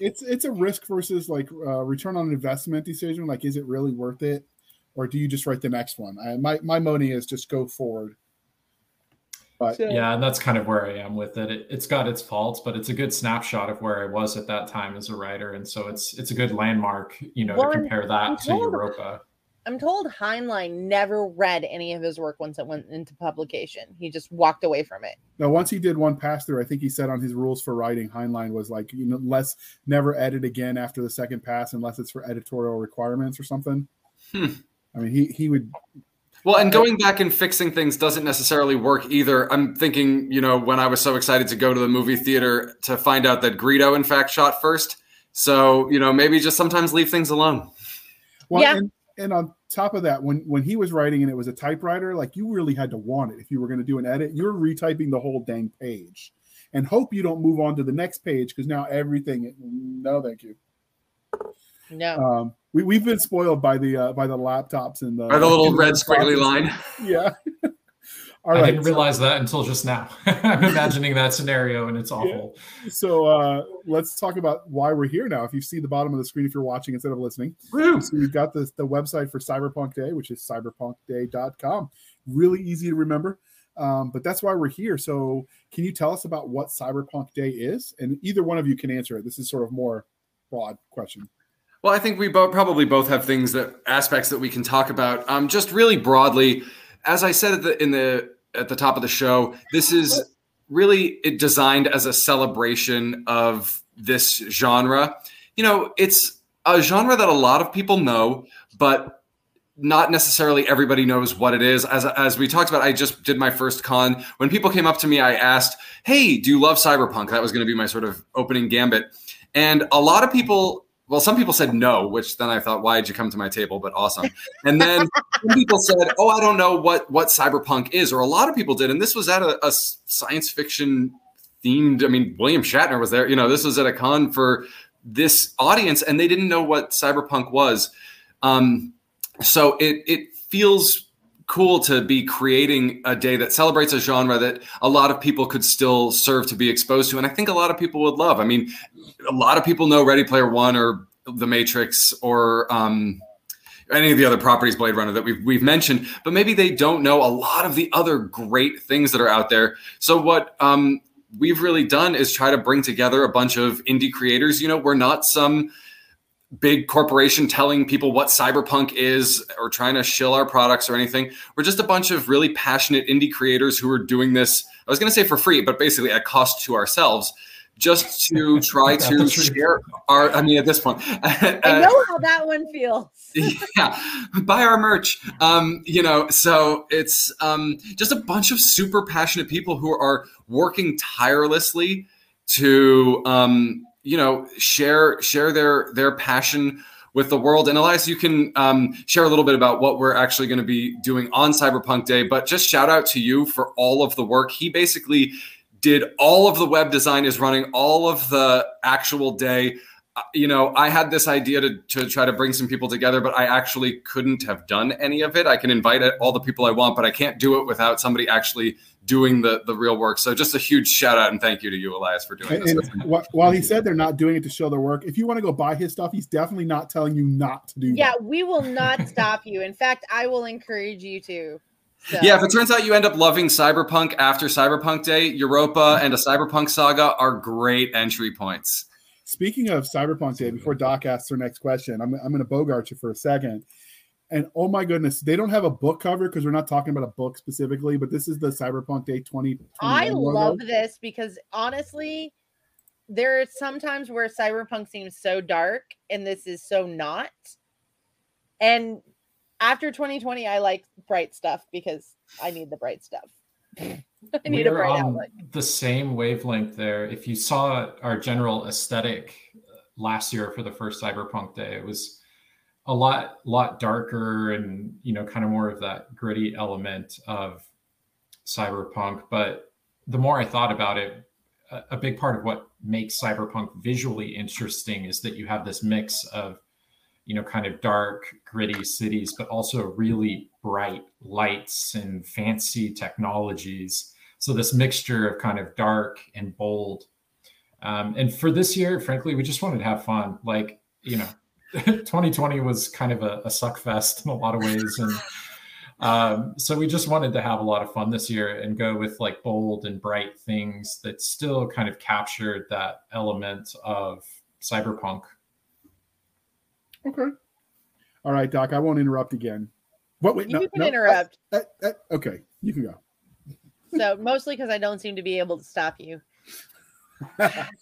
It's it's a risk versus like uh, return on investment decision. Like, is it really worth it, or do you just write the next one? I, my my money is just go forward. But so, yeah, and that's kind of where I am with it. it. It's got its faults, but it's a good snapshot of where I was at that time as a writer, and so it's it's a good landmark, you know, well, to compare that I'm to told, Europa. I'm told Heinlein never read any of his work once it went into publication. He just walked away from it. Now, once he did one pass through, I think he said on his rules for writing, Heinlein was like, you know, let's never edit again after the second pass unless it's for editorial requirements or something. Hmm. I mean, he, he would. Well, and going back and fixing things doesn't necessarily work either. I'm thinking, you know, when I was so excited to go to the movie theater to find out that Greedo, in fact, shot first. So, you know, maybe just sometimes leave things alone. Well, yeah. And, and on top of that, when, when he was writing and it was a typewriter, like you really had to want it. If you were going to do an edit, you're retyping the whole dang page and hope you don't move on to the next page because now everything, no, thank you. No. Um, we, we've been spoiled by the uh, by the laptops and the, by the little red squiggly line. Yeah. All right. I didn't realize so, that until just now. I'm imagining that scenario, and it's awful. Yeah. So uh, let's talk about why we're here now. If you see the bottom of the screen, if you're watching instead of listening, Woo! So we've got the, the website for Cyberpunk Day, which is cyberpunk day dot com. Really easy to remember, um, but that's why we're here. So can you tell us about what Cyberpunk Day is? And either one of you can answer it. This is sort of more broad question. Well, I think we both probably both have things that aspects that we can talk about. Um, just really broadly, as I said at the in the at the top of the show, this is really it designed as a celebration of this genre. You know, it's a genre that a lot of people know, but not necessarily everybody knows what it is. As as we talked about, I just did my first con. When people came up to me, I asked, "Hey, do you love cyberpunk?" That was going to be my sort of opening gambit, and a lot of people. Well, some people said no, which then I thought, why did you come to my table? But awesome. And then some people said, oh, I don't know what, what cyberpunk is, or a lot of people did. And this was at a, a science fiction themed, I mean, William Shatner was there. You know, this was at a con for this audience, and they didn't know what cyberpunk was. Um, so it it feels cool to be creating a day that celebrates a genre that a lot of people could still serve to be exposed to. And I think a lot of people would love. I mean, a lot of people know Ready Player One or The Matrix or um, any of the other properties, Blade Runner, that we've, we've mentioned, but maybe they don't know a lot of the other great things that are out there. So what um, we've really done is try to bring together a bunch of indie creators. You know, we're not some big corporation telling people what cyberpunk is or trying to shill our products or anything. We're just a bunch of really passionate indie creators who are doing this, I was going to say for free, but basically at cost to ourselves, just to try to share our, I mean, at this point. I uh, know how that one feels. Yeah, buy our merch. Um, you know, so it's um, just a bunch of super passionate people who are working tirelessly to, um, you know, share share their their passion with the world. And Elias, you can um, share a little bit about what we're actually going to be doing on Cyberpunk Day, but just shout out to you for all of the work. He basically did all of the web design, is running all of the actual day. Uh, you know, I had this idea to, to try to bring some people together, but I actually couldn't have done any of it. I can invite all the people I want, but I can't do it without somebody actually doing the, the real work. So just a huge shout out and thank you to you, Elias, for doing this. And while he said they're not doing it to show their work, if you want to go buy his stuff, he's definitely not telling you not to do it. Yeah, that. We will not stop you. In fact, I will encourage you to. So. Yeah, if it turns out you end up loving cyberpunk after Cyberpunk Day, Europa and A Cyberpunk Saga are great entry points. Speaking of Cyberpunk Day, before Doc asks her next question, I'm, I'm going to Bogart you for a second. And oh my goodness, they don't have a book cover because we're not talking about a book specifically, but this is the Cyberpunk Day twenty twenty I logo. Love this because honestly, there are some times where cyberpunk seems so dark and this is so not. And after twenty twenty, I like bright stuff because I need the bright stuff. I need we're a bright outlook. The same wavelength there. If you saw our general aesthetic last year for the first Cyberpunk Day, it was a lot, lot darker and, you know, kind of more of that gritty element of cyberpunk. But the more I thought about it, a, a big part of what makes cyberpunk visually interesting is that you have this mix of, you know, kind of dark, gritty cities, but also really bright lights and fancy technologies. So this mixture of kind of dark and bold. Um, and for this year, frankly, we just wanted to have fun. Like, you know, twenty twenty was kind of a, a suck fest in a lot of ways. And um, so we just wanted to have a lot of fun this year and go with like bold and bright things that still kind of captured that element of cyberpunk. Okay. All right, Doc, I won't interrupt again. But wait, you no, can no, interrupt. I, I, I, okay, you can go. So mostly because I don't seem to be able to stop you. uh.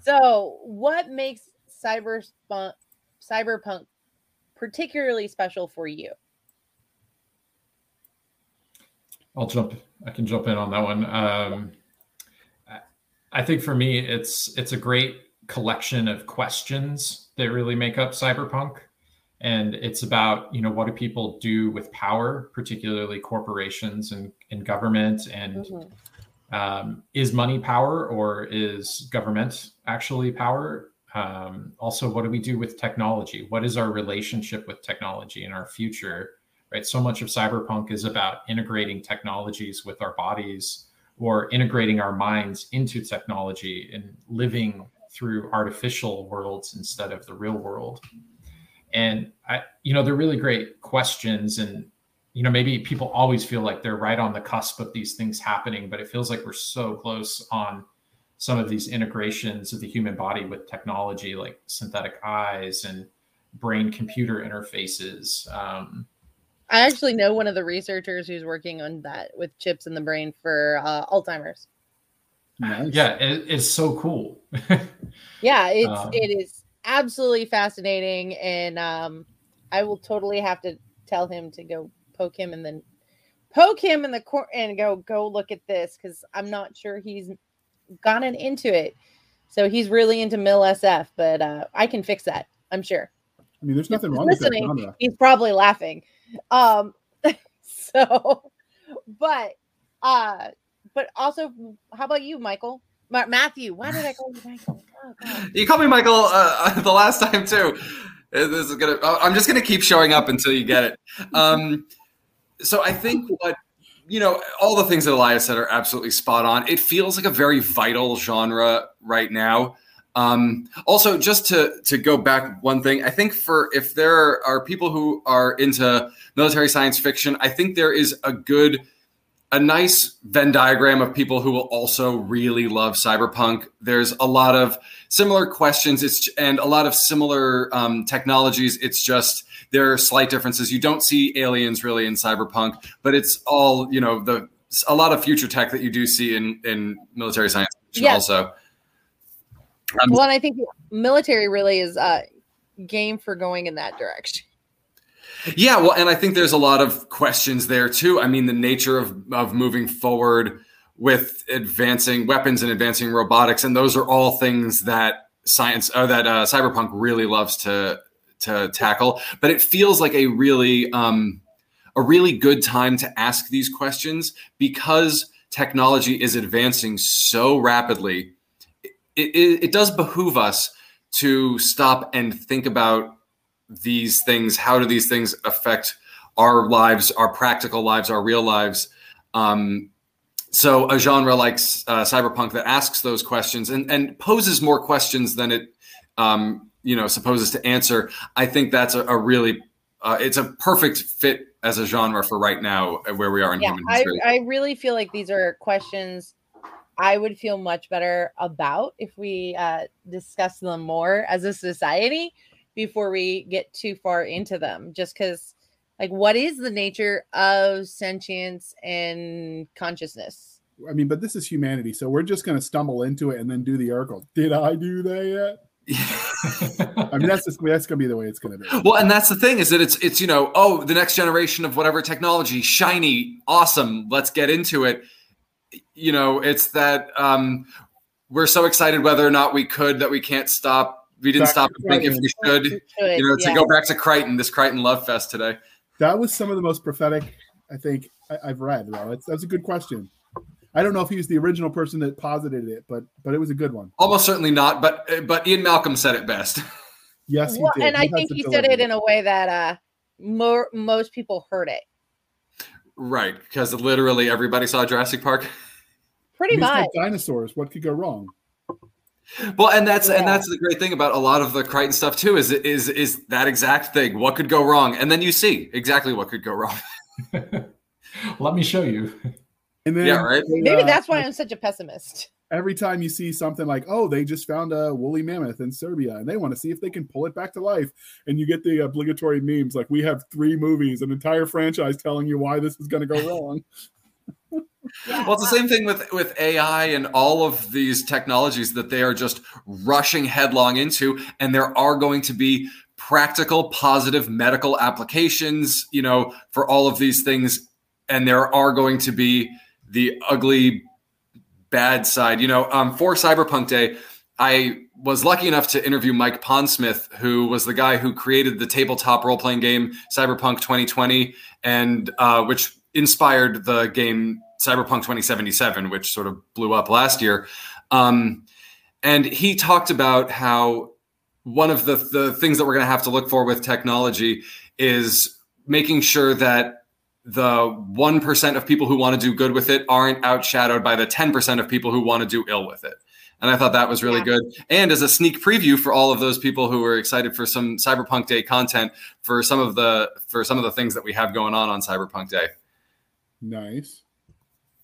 So what makes Cyberpunk, cyberpunk particularly special for you? I'll jump. I can jump in on that one. Um, I think for me, it's it's a great collection of questions that really make up cyberpunk, and it's about, you know, what do people do with power, particularly corporations and and government, and mm-hmm. um, is money power or is government actually power? Um, also, what do we do with technology? What is our relationship with technology in our future? right? So much of cyberpunk is about integrating technologies with our bodies or integrating our minds into technology and living through artificial worlds instead of the real world. And, I, you know, they're really great questions. And, you know, maybe people always feel like they're right on the cusp of these things happening, but it feels like we're so close on some of these integrations of the human body with technology, like synthetic eyes and brain computer interfaces. Um, I actually know one of the researchers who's working on that with chips in the brain for uh, Alzheimer's. Nice. Yeah, it, it's so cool. yeah, it's um, it is absolutely fascinating, and um, I will totally have to tell him to go poke him and then poke him in the cor- and go go look at this, because I'm not sure he's gotten into it. So he's really into M I L S F, but uh, I can fix that, I'm sure. I mean, there's nothing wrong with that genre. He's probably laughing. Um, so, but, uh, but also, how about you, Michael? Ma- Matthew, why did I call you Michael? Oh, God. You called me Michael uh, the last time too. This is gonna. I'm just gonna keep showing up until you get it. Um, so I think what you know, all the things that Elias said are absolutely spot on. It feels like a very vital genre right now. Um, also, just to, to go back one thing, I think for if there are people who are into military science fiction, I think there is a good, a nice Venn diagram of people who will also really love cyberpunk. There's a lot of similar questions it's, and a lot of similar um, technologies. It's just there are slight differences. You don't see aliens really in cyberpunk, but it's all, you know, the a lot of future tech that you do see in, in military science fiction yeah. also. Um, well, and I think military really is uh, game for going in that direction. Yeah, well, and I think there's a lot of questions there, too. I mean, the nature of, of moving forward with advancing weapons and advancing robotics, and those are all things that science or that uh, cyberpunk really loves to to tackle. But it feels like a really um, a really good time to ask these questions because technology is advancing so rapidly. It, it, it does behoove us to stop and think about these things. How do these things affect our lives, our practical lives, our real lives? Um, so a genre like uh, cyberpunk that asks those questions and, and poses more questions than it, um, you know, supposes to answer. I think that's a, a really, uh, it's a perfect fit as a genre for right now where we are in yeah, human history. I, I really feel like these are questions I would feel much better about if we uh, discuss them more as a society before we get too far into them. Just because, like, what is the nature of sentience and consciousness? I mean, but this is humanity, so we're just going to stumble into it and then do the Urkel. Did I do that yet? I mean, that's just, that's going to be the way it's going to be. Well, and that's the thing is that it's it's you know, oh, the next generation of whatever technology, shiny, awesome. Let's get into it. You know, it's that um, we're so excited whether or not we could that we can't stop. We didn't Doctor stop and think if we should. should you know, yeah. To go back to Crichton, this Crichton Love Fest today. That was some of the most prophetic I think I- I've read. Well, it's, that's a good question. I don't know if he was the original person that posited it, but but it was a good one. Almost certainly not. But but Ian Malcolm said it best. Yes, he well, did. And he I think he said it in a way that uh, more, most people heard it. Right, because literally everybody saw Jurassic Park. Pretty much dinosaurs. What could go wrong? Well, and that's yeah. and that's the great thing about a lot of the Crichton stuff too. Is is is that exact thing? What could go wrong? And then you see exactly what could go wrong. Let me show you. And then, yeah, right. They, Maybe uh, that's why I'm such a pessimist. Every time you see something like, oh, they just found a woolly mammoth in Serbia and they want to see if they can pull it back to life. And you get the obligatory memes like, we have three movies, an entire franchise telling you why this is going to go wrong. Yeah. Well, it's the same thing with, with A I and all of these technologies that they are just rushing headlong into. And there are going to be practical, positive medical applications, you know, for all of these things. And there are going to be the ugly, bad side, you know, um, for Cyberpunk Day, I was lucky enough to interview Mike Pondsmith, who was the guy who created the tabletop role-playing game Cyberpunk twenty twenty, and uh, which inspired the game Cyberpunk twenty seventy-seven, which sort of blew up last year. Um, and he talked about how one of the, the things that we're going to have to look for with technology is making sure that the one percent of people who want to do good with it aren't outshadowed by the ten percent of people who want to do ill with it. And I thought that was really yeah. good. And as a sneak preview for all of those people who were excited for some Cyberpunk Day content for some of the for some of the things that we have going on on Cyberpunk Day. Nice.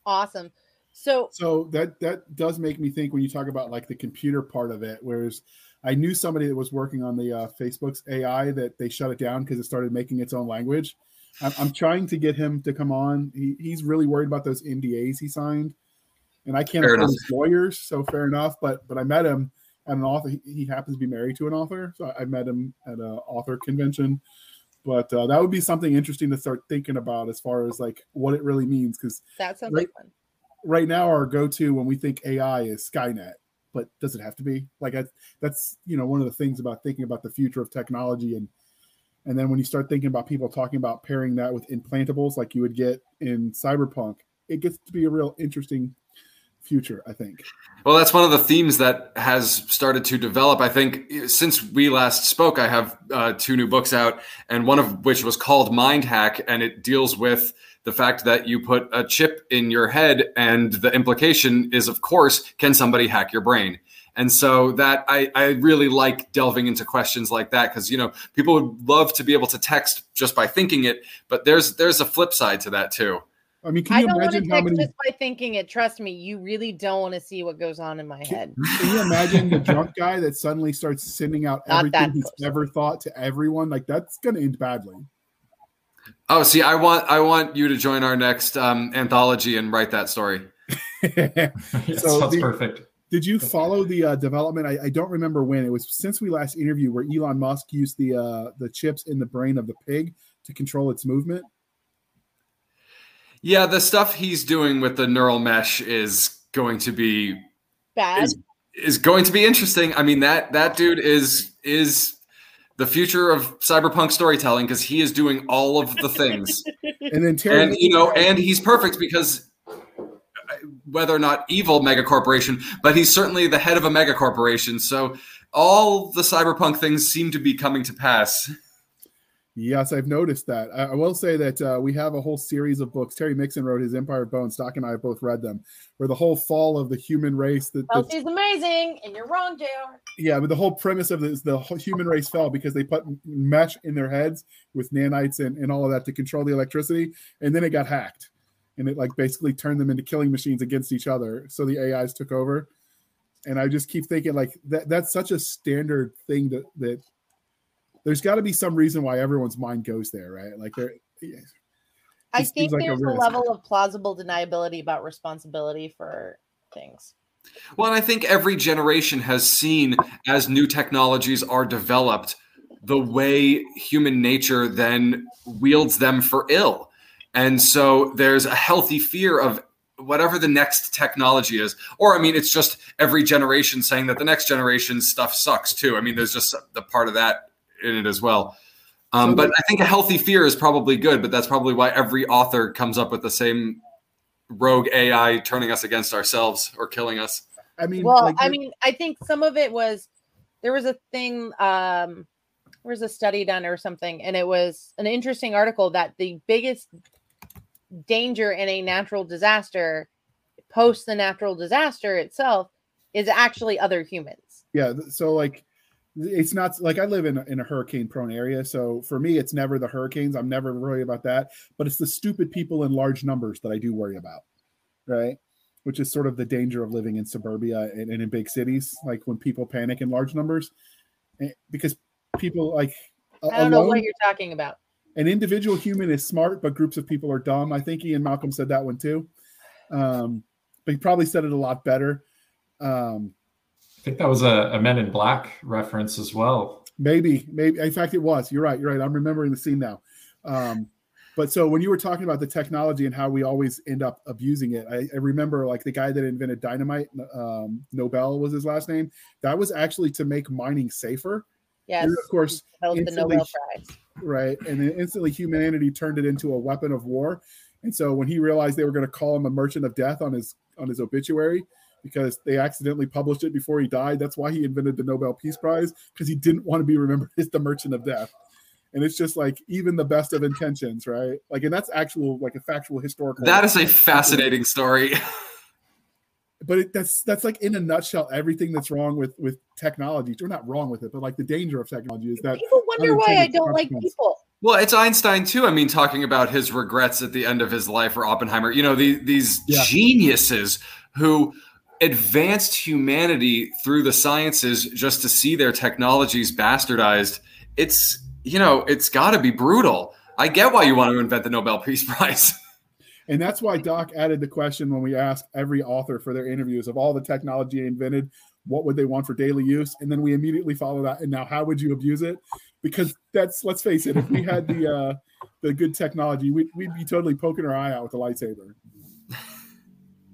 Awesome. So so that that does make me think when you talk about like the computer part of it, whereas I knew somebody that was working on the uh, Facebook's A I that they shut it down because it started making its own language. I'm, I'm trying to get him to come on. He, he's really worried about those N D As he signed. And I can't afford his lawyers, so fair enough. But but I met him at an author. He, he happens to be married to an author, so I met him at an author convention. But uh, that would be something interesting to start thinking about as far as like what it really means. Because that sounds right, like fun. Right now, our go-to when we think A I is Skynet, but does it have to be? Like I, that's you know one of the things about thinking about the future of technology, and and then when you start thinking about people talking about pairing that with implantables, like you would get in Cyberpunk, it gets to be a real interesting future, I think. Well, that's one of the themes that has started to develop. I think since we last spoke, I have uh, two new books out, and one of which was called Mind Hack, and it deals with the fact that you put a chip in your head, and the implication is, of course, can somebody hack your brain? And so that I, I really like delving into questions like that, because, you know, people would love to be able to text just by thinking it, but there's there's a flip side to that too. I mean, can I you don't imagine want to text how many? Just by thinking it, trust me, you really don't want to see what goes on in my can, head. Can you imagine the drunk guy that suddenly starts sending out Not everything he's person. ever thought to everyone? Like that's going to end badly. Oh, see, I want I want you to join our next um, anthology and write that story. So sounds the, perfect. Did you follow the uh, development? I, I don't remember when it was. Since we last interviewed, where Elon Musk used the uh, the chips in the brain of the pig to control its movement. Yeah, the stuff he's doing with the neural mesh is going to be bad. Is, is going to be interesting. I mean, that that dude is is the future of cyberpunk storytelling because he is doing all of the things. and then Terry and you know, and he's perfect because whether or not evil megacorporation, but he's certainly the head of a megacorporation. So all the cyberpunk things seem to be coming to pass. Yes, I've noticed that. I will say that uh, we have a whole series of books. Terry Mixon wrote his Empire of Bones. Doc and I have both read them, where the whole fall of the human race. The, the, Elsie's amazing, and you're wrong, J R. Yeah, but the whole premise of this, the whole human race fell because they put mesh in their heads with nanites and, and all of that to control the electricity, and then it got hacked, and it like basically turned them into killing machines against each other. So the A Is took over, and I just keep thinking like that. That's such a standard thing that that. There's got to be some reason why everyone's mind goes there, right? Like, there. I think like there's a, a level of plausible deniability about responsibility for things. Well, and I think every generation has seen, as new technologies are developed, the way human nature then wields them for ill. And so there's a healthy fear of whatever the next technology is. Or, I mean, it's just every generation saying that the next generation's stuff sucks too. I mean, there's just the part of that in it as well. Um, so but I think a healthy fear is probably good, but that's probably why every author comes up with the same rogue A I turning us against ourselves or killing us. I mean, well, like I mean, I think some of it was, there was a thing, um, there was a study done or something, and it was an interesting article that the biggest danger in a natural disaster, post the natural disaster itself, is actually other humans. Yeah. So like, it's not like I live in a, in a hurricane prone area. So for me, it's never the hurricanes. I'm never worried about that, but it's the stupid people in large numbers that I do worry about. Right. Which is sort of the danger of living in suburbia and, and in big cities. Like when people panic in large numbers and, because people like, I don't alone, know what you're talking about. An individual human is smart, but groups of people are dumb. I think Ian Malcolm said that one too. Um, but he probably said it a lot better. Um, I think that was a, a Men in Black reference as well. Maybe, maybe. In fact, it was. You're right. You're right. I'm remembering the scene now. Um, but so when you were talking about the technology and how we always end up abusing it, I, I remember like the guy that invented dynamite, um, Nobel was his last name. That was actually to make mining safer. Yes. And of course, the Nobel Prize. Right. And then instantly humanity turned it into a weapon of war. And so when he realized they were going to call him a merchant of death on his on his obituary, because they accidentally published it before he died. That's why he invented the Nobel Peace Prize, because he didn't want to be remembered as the merchant of death. And it's just like even the best of intentions, right? Like, and that's actual, like a factual historical. That is a fascinating story. But it, that's that's like in a nutshell everything that's wrong with with technology. Or not wrong with it, but like the danger of technology is that people wonder why I don't like people. Well, it's Einstein too. I mean, talking about his regrets at the end of his life, or Oppenheimer. You know, the, these yeah. geniuses who advanced humanity through the sciences just to see their technologies bastardized. It's you know, it's got to be brutal. I get why you want to invent the Nobel Peace Prize. And that's why Doc added the question when we asked every author for their interviews of all the technology they invented, what would they want for daily use? And then we immediately follow that. And now how would you abuse it? Because that's, let's face it, if we had the uh, the good technology, we'd, we'd be totally poking our eye out with a lightsaber.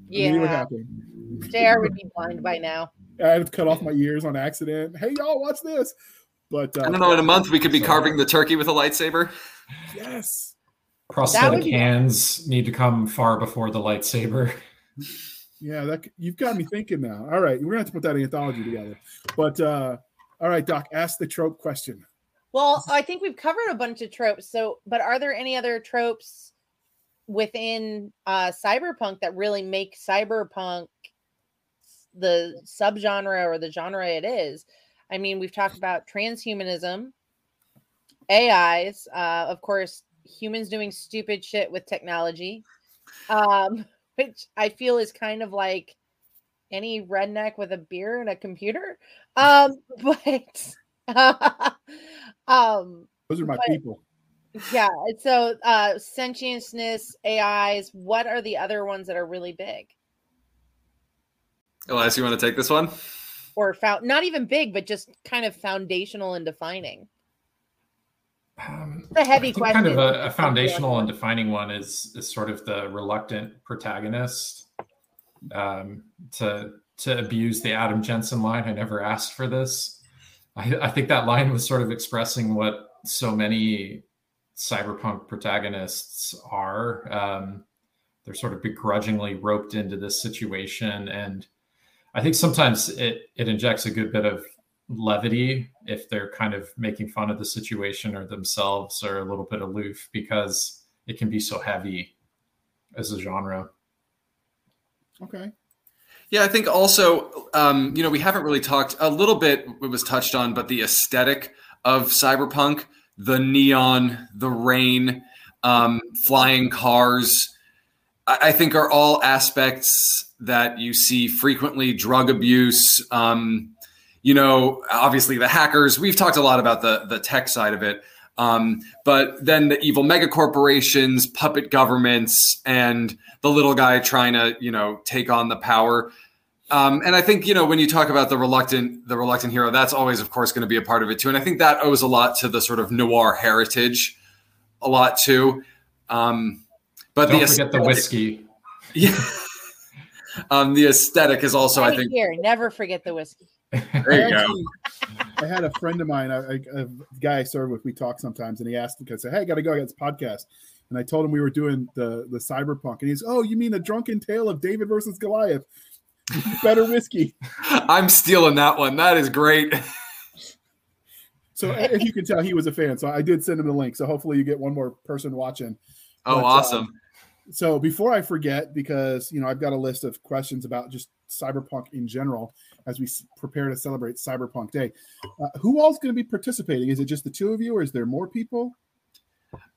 Yeah. And it would happen. J R would be blind by now. I'd cut off my ears on accident. Hey, y'all, watch this. But uh, I don't know, in a month we could be carving the turkey with a lightsaber. Yes. Prosthetic hands need to come far before the lightsaber. Yeah, that you've got me thinking now. All right, we're gonna have to put that anthology together. But uh, all right, Doc, ask the trope question. Well, I think we've covered a bunch of tropes. So, but are there any other tropes within uh, cyberpunk that really make cyberpunk the subgenre or the genre it is? I mean, we've talked about transhumanism, A Is, uh, of course. Humans doing stupid shit with technology, um, which I feel is kind of like any redneck with a beer and a computer. Um, but uh, um, those are my but, people. Yeah. So uh, sentientness, A Is. What are the other ones that are really big? Elias, you want to take this one? Or found, not even big, but just kind of foundational and defining. Um, a heavy I think question. Kind of a, a foundational and defining one is is sort of the reluctant protagonist um, to to abuse the Adam Jensen line. I never asked for this. I, I think that line was sort of expressing what so many cyberpunk protagonists are. Um, they're sort of begrudgingly roped into this situation, and I think sometimes it it injects a good bit of levity if they're kind of making fun of the situation or themselves or a little bit aloof, because it can be so heavy as a genre. Okay. Yeah, I think also, um, you know, we haven't really talked a little bit, it was touched on, but the aesthetic of cyberpunk, the neon, the rain, um, flying cars, I, I think are all aspects that you see frequently, drug abuse, um, you know, obviously the hackers, we've talked a lot about the, the tech side of it, um, but then the evil mega corporations, puppet governments, and the little guy trying to, you know, take on the power. Um, and I think, you know, when you talk about the reluctant, the reluctant hero, that's always, of course, going to be a part of it too. And I think that owes a lot to the sort of noir heritage, a lot too. Um, but don't the forget the whiskey. Yeah. um, the aesthetic is also, right I think. Here, never forget the whiskey. There you I, actually, go. I had a friend of mine, a, a guy I serve with, we talk sometimes, and he asked me, I said, hey, I got to go, I got this podcast. And I told him we were doing the, the cyberpunk. And he's, oh, you mean a drunken tale of David versus Goliath? Better whiskey. I'm stealing that one. That is great. So if you can tell, he was a fan. So I did send him the link. So hopefully you get one more person watching. Oh, but, awesome. Uh, so before I forget, because, you know, I've got a list of questions about just cyberpunk in general, as we prepare to celebrate Cyberpunk Day. Uh, who all's going to be participating? Is it just the two of you, or is there more people?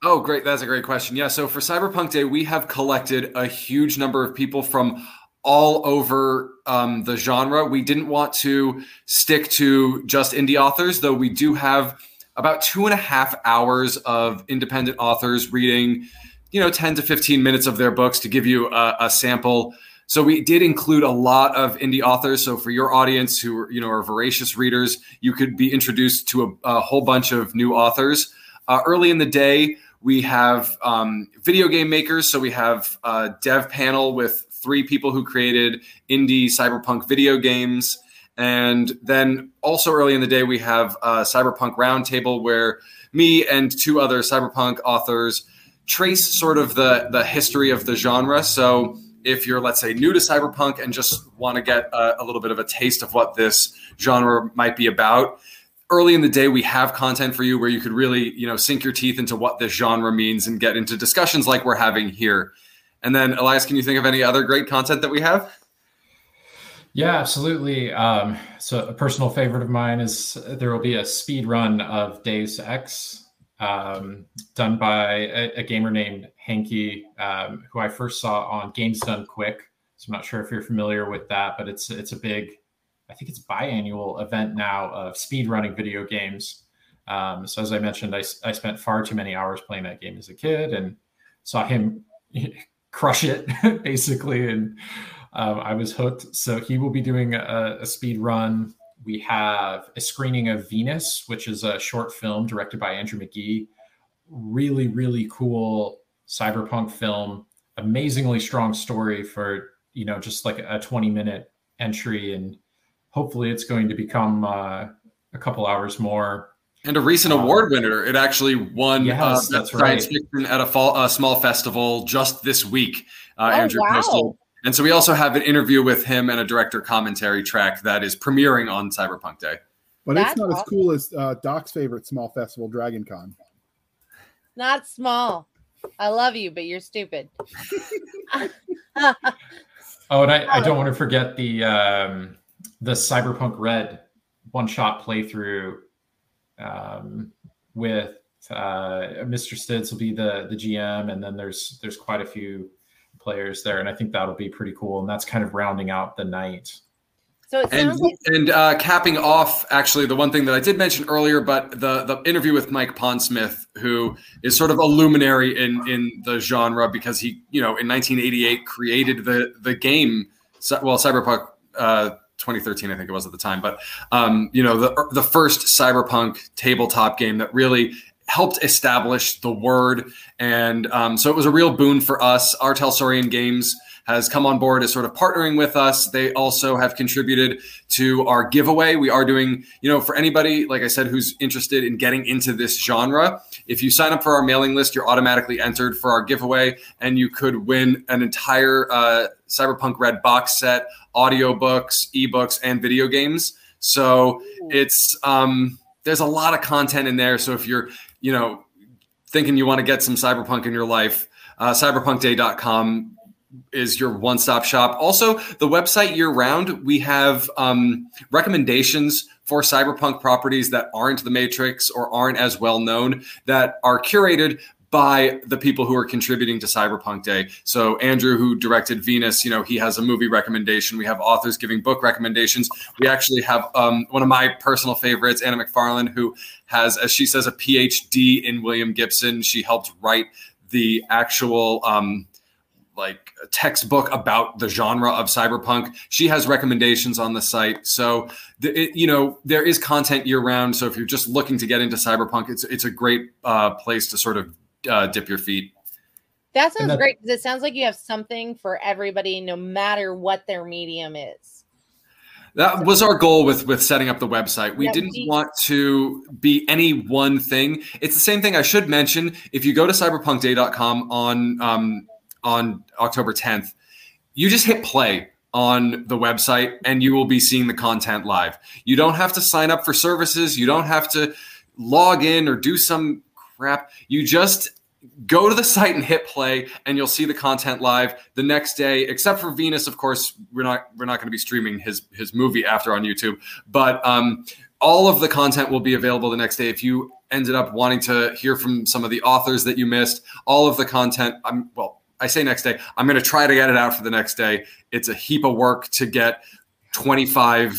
Oh, great. That's a great question. Yeah, so for Cyberpunk Day, we have collected a huge number of people from all over um, the genre. We didn't want to stick to just indie authors, though we do have about two and a half hours of independent authors reading, you know, ten to fifteen minutes of their books to give you a, a sample. So we did include a lot of indie authors. So for your audience who are, you know, are voracious readers, you could be introduced to a, a whole bunch of new authors. Uh, early in the day, we have um, video game makers. So we have a dev panel with three people who created indie cyberpunk video games. And then also early in the day, we have a cyberpunk roundtable where me and two other cyberpunk authors trace sort of the, the history of the genre. So if you're, let's say, new to cyberpunk and just want to get a, a little bit of a taste of what this genre might be about, early in the day, we have content for you where you could really, you know, sink your teeth into what this genre means and get into discussions like we're having here. And then, Elias, can you think of any other great content that we have? Yeah, absolutely. Um, so a personal favorite of mine is there will be a speed run of Deus Ex um, done by a, a gamer named Hanky, um, who I first saw on Games Done Quick. So I'm not sure if you're familiar with that, but it's it's a big, I think it's biannual event now of speed running video games. Um, so as I mentioned, I, I spent far too many hours playing that game as a kid and saw him crush it basically. And um, I was hooked. So he will be doing a, a speed run. We have a screening of Venus, which is a short film directed by Andrew McGee. Really, really cool cyberpunk film. Amazingly strong story for, you know, just like a twenty minute entry, and hopefully it's going to become uh, a couple hours more. And a recent um, award winner. It actually won yes, uh, that's science right. fiction at a, fall, a small festival just this week, uh, oh, Andrew wow. Postal. And so we also have an interview with him and a director commentary track that is premiering on Cyberpunk Day. But that's it's not awesome. As cool as uh, Doc's favorite small festival, Dragon Con. Not small. I love you, but you're stupid. Oh, and I, I don't want to forget the... Um, the Cyberpunk Red one-shot playthrough um, with uh, Mister Stids will be the, the G M, and then there's there's quite a few players there, and I think that'll be pretty cool, and that's kind of rounding out the night. So it sounds and like- and uh, capping off, actually, the one thing that I did mention earlier, but the, the interview with Mike Pondsmith, who is sort of a luminary in in the genre because he, you know, in nineteen eighty-eight created the the game, well, Cyberpunk. Uh, twenty thirteen, I think it was at the time, but um, you know, the the first cyberpunk tabletop game that really helped establish the word, and um, so it was a real boon for us. Artel Saurian Games has come on board as sort of partnering with us. They also have contributed to our giveaway. We are doing, you know, for anybody, like I said, who's interested in getting into this genre, if you sign up for our mailing list, you're automatically entered for our giveaway, and you could win an entire uh, Cyberpunk Red box set, audiobooks, ebooks, and video games. So it's um, there's a lot of content in there. So if you're, you know, thinking you want to get some cyberpunk in your life, uh, cyberpunk day dot com is your one-stop shop. Also, the website year-round, we have um, recommendations for cyberpunk properties that aren't The Matrix or aren't as well-known that are curated by the people who are contributing to Cyberpunk Day. So Andrew, who directed Venus, you know, he has a movie recommendation. We have authors giving book recommendations. We actually have um, one of my personal favorites, Anna McFarlane, who has, as she says, a P H D in William Gibson. She helped write the actual... Um, like a textbook about the genre of cyberpunk. She has recommendations on the site. So, the, it, you know, there is content year round. So if you're just looking to get into cyberpunk, it's it's a great uh, place to sort of uh, dip your feet. That sounds that, great. Because it sounds like you have something for everybody, no matter what their medium is. That so. was our goal with, with setting up the website. We yeah, didn't we, want to be any one thing. It's the same thing I should mention. If you go to cyberpunk day dot com on, um, on October tenth, you just hit play on the website and you will be seeing the content live. You don't have to sign up for services. You don't have to log in or do some crap. You just go to the site and hit play and you'll see the content live the next day, except for Venus. Of course, we're not, we're not going to be streaming his, his movie after on YouTube, but um, all of the content will be available the next day. If you ended up wanting to hear from some of the authors that you missed, all of the content, I'm well, I say next day, I'm going to try to get it out for the next day. It's a heap of work to get twenty-five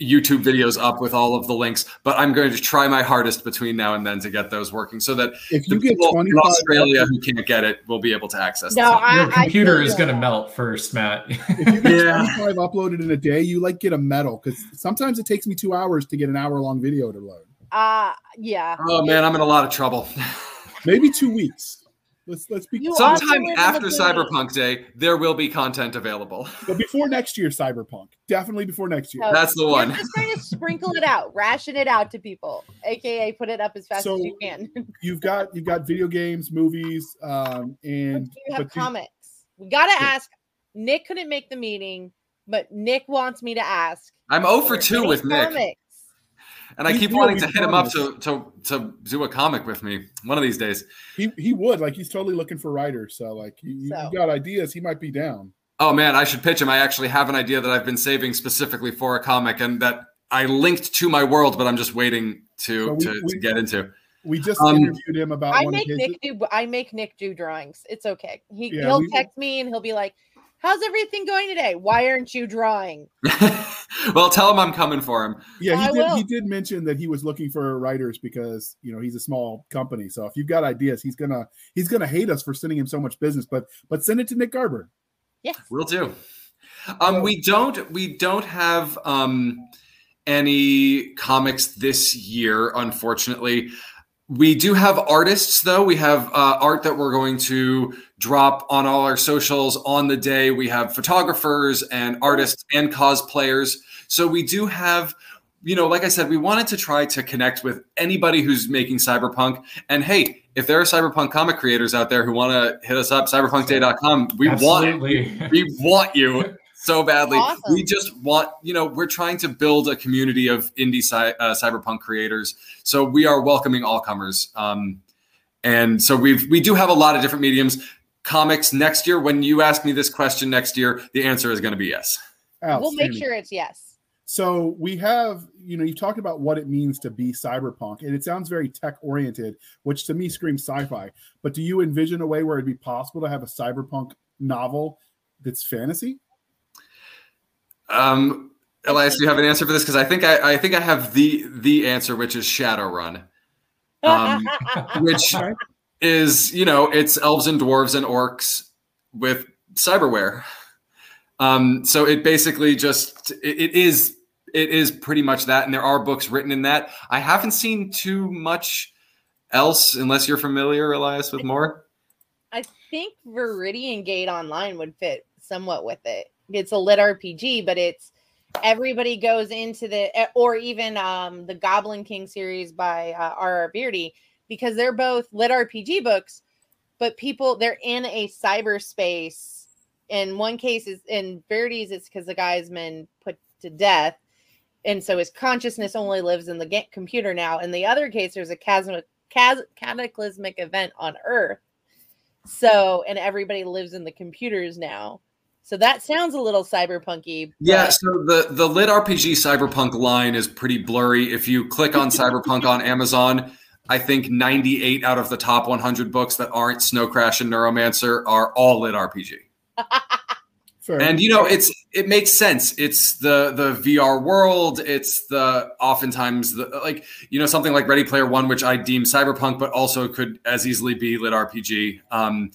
YouTube videos up with all of the links, but I'm going to try my hardest between now and then to get those working so that if you the get people in Australia who can't get it will be able to access it. No, I, Your computer I is going to melt first, Matt. If you get yeah. twenty-five uploaded in a day, you like get a medal, because sometimes it takes me two hours to get an hour-long video to load. Uh, yeah. Oh, man, I'm in a lot of trouble. Maybe two weeks. Let's let's be. Sometime after Cyberpunk Day, there will be content available. But before next year, Cyberpunk. Definitely before next year. So that's the one. Just trying to sprinkle it out, ration it out to people, aka put it up as fast so as you can. you've got you've got video games, movies, um, and you have comics. You, we gotta ask. Nick couldn't make the meeting, but Nick wants me to ask. I'm zero for two with comics? Nick. And I he keep wanting to hit him up to, to to do a comic with me one of these days. He he would. Like, he's totally looking for writers. So, like, you, so. you got ideas. He might be down. Oh, man, I should pitch him. I actually have an idea that I've been saving specifically for a comic and that I linked to my world, but I'm just waiting to, so we, to, we, to get into. We just um, interviewed him about I one make of his... Nick do, I make Nick do drawings. It's okay. He, yeah, he'll we, text me and he'll be like, how's everything going today? Why aren't you drawing? Well, tell him I'm coming for him. Yeah, he I did will. He did mention that he was looking for writers because, you know, he's a small company. So if you've got ideas, he's gonna he's gonna hate us for sending him so much business, but but send it to Nick Garber. Yes. Will do. Um, we don't we don't have um, any comics this year, unfortunately. We do have artists, though. We have uh, art that we're going to drop on all our socials on the day. We have photographers and artists and cosplayers. So we do have, you know, like I said, we wanted to try to connect with anybody who's making cyberpunk. And hey, if there are cyberpunk comic creators out there who want to hit us up, cyberpunk day dot com, we Absolutely. want we want you so badly. Awesome. We just want, you know, we're trying to build a community of indie cy- uh, cyberpunk creators. So we are welcoming all comers. Um, and so we've we do have a lot of different mediums. Comics next year, when you ask me this question next year, the answer is going to be yes. We'll make sure it's yes. So we have, you know, you talked about what it means to be cyberpunk, and it sounds very tech-oriented, which to me screams sci-fi. But do you envision a way where it'd be possible to have a cyberpunk novel that's fantasy? Um, Elias, do you have an answer for this? Because I think I, I think I have the the answer, which is Shadowrun, um, which is, you know, it's elves and dwarves and orcs with cyberware. Um, so it basically just it, it is. It is pretty much that, and there are books written in that. I haven't seen too much else, unless you're familiar, Elias, with more. I think Viridian Gate Online would fit somewhat with it. It's a lit R P G, but it's everybody goes into the, or even um, the Goblin King series by uh, R R. Beardy, because they're both lit R P G books, but people, they're in a cyberspace. In one case, is in Beardy's, it's because the guy's been put to death. And so his consciousness only lives in the ga- computer now. In the other case, there's a chasm- chas- cataclysmic event on Earth. So, and everybody lives in the computers now. So that sounds a little cyberpunky. But- yeah, so the, the lit R P G cyberpunk line is pretty blurry. If you click on cyberpunk on Amazon, I think ninety-eight out of the top one hundred books that aren't Snow Crash and Neuromancer are all lit R P G. Sure. And, you know, it's it makes sense. It's the the V R world. It's the oftentimes the, like, you know, something like Ready Player One, which I deem cyberpunk, but also could as easily be lit R P G. Um,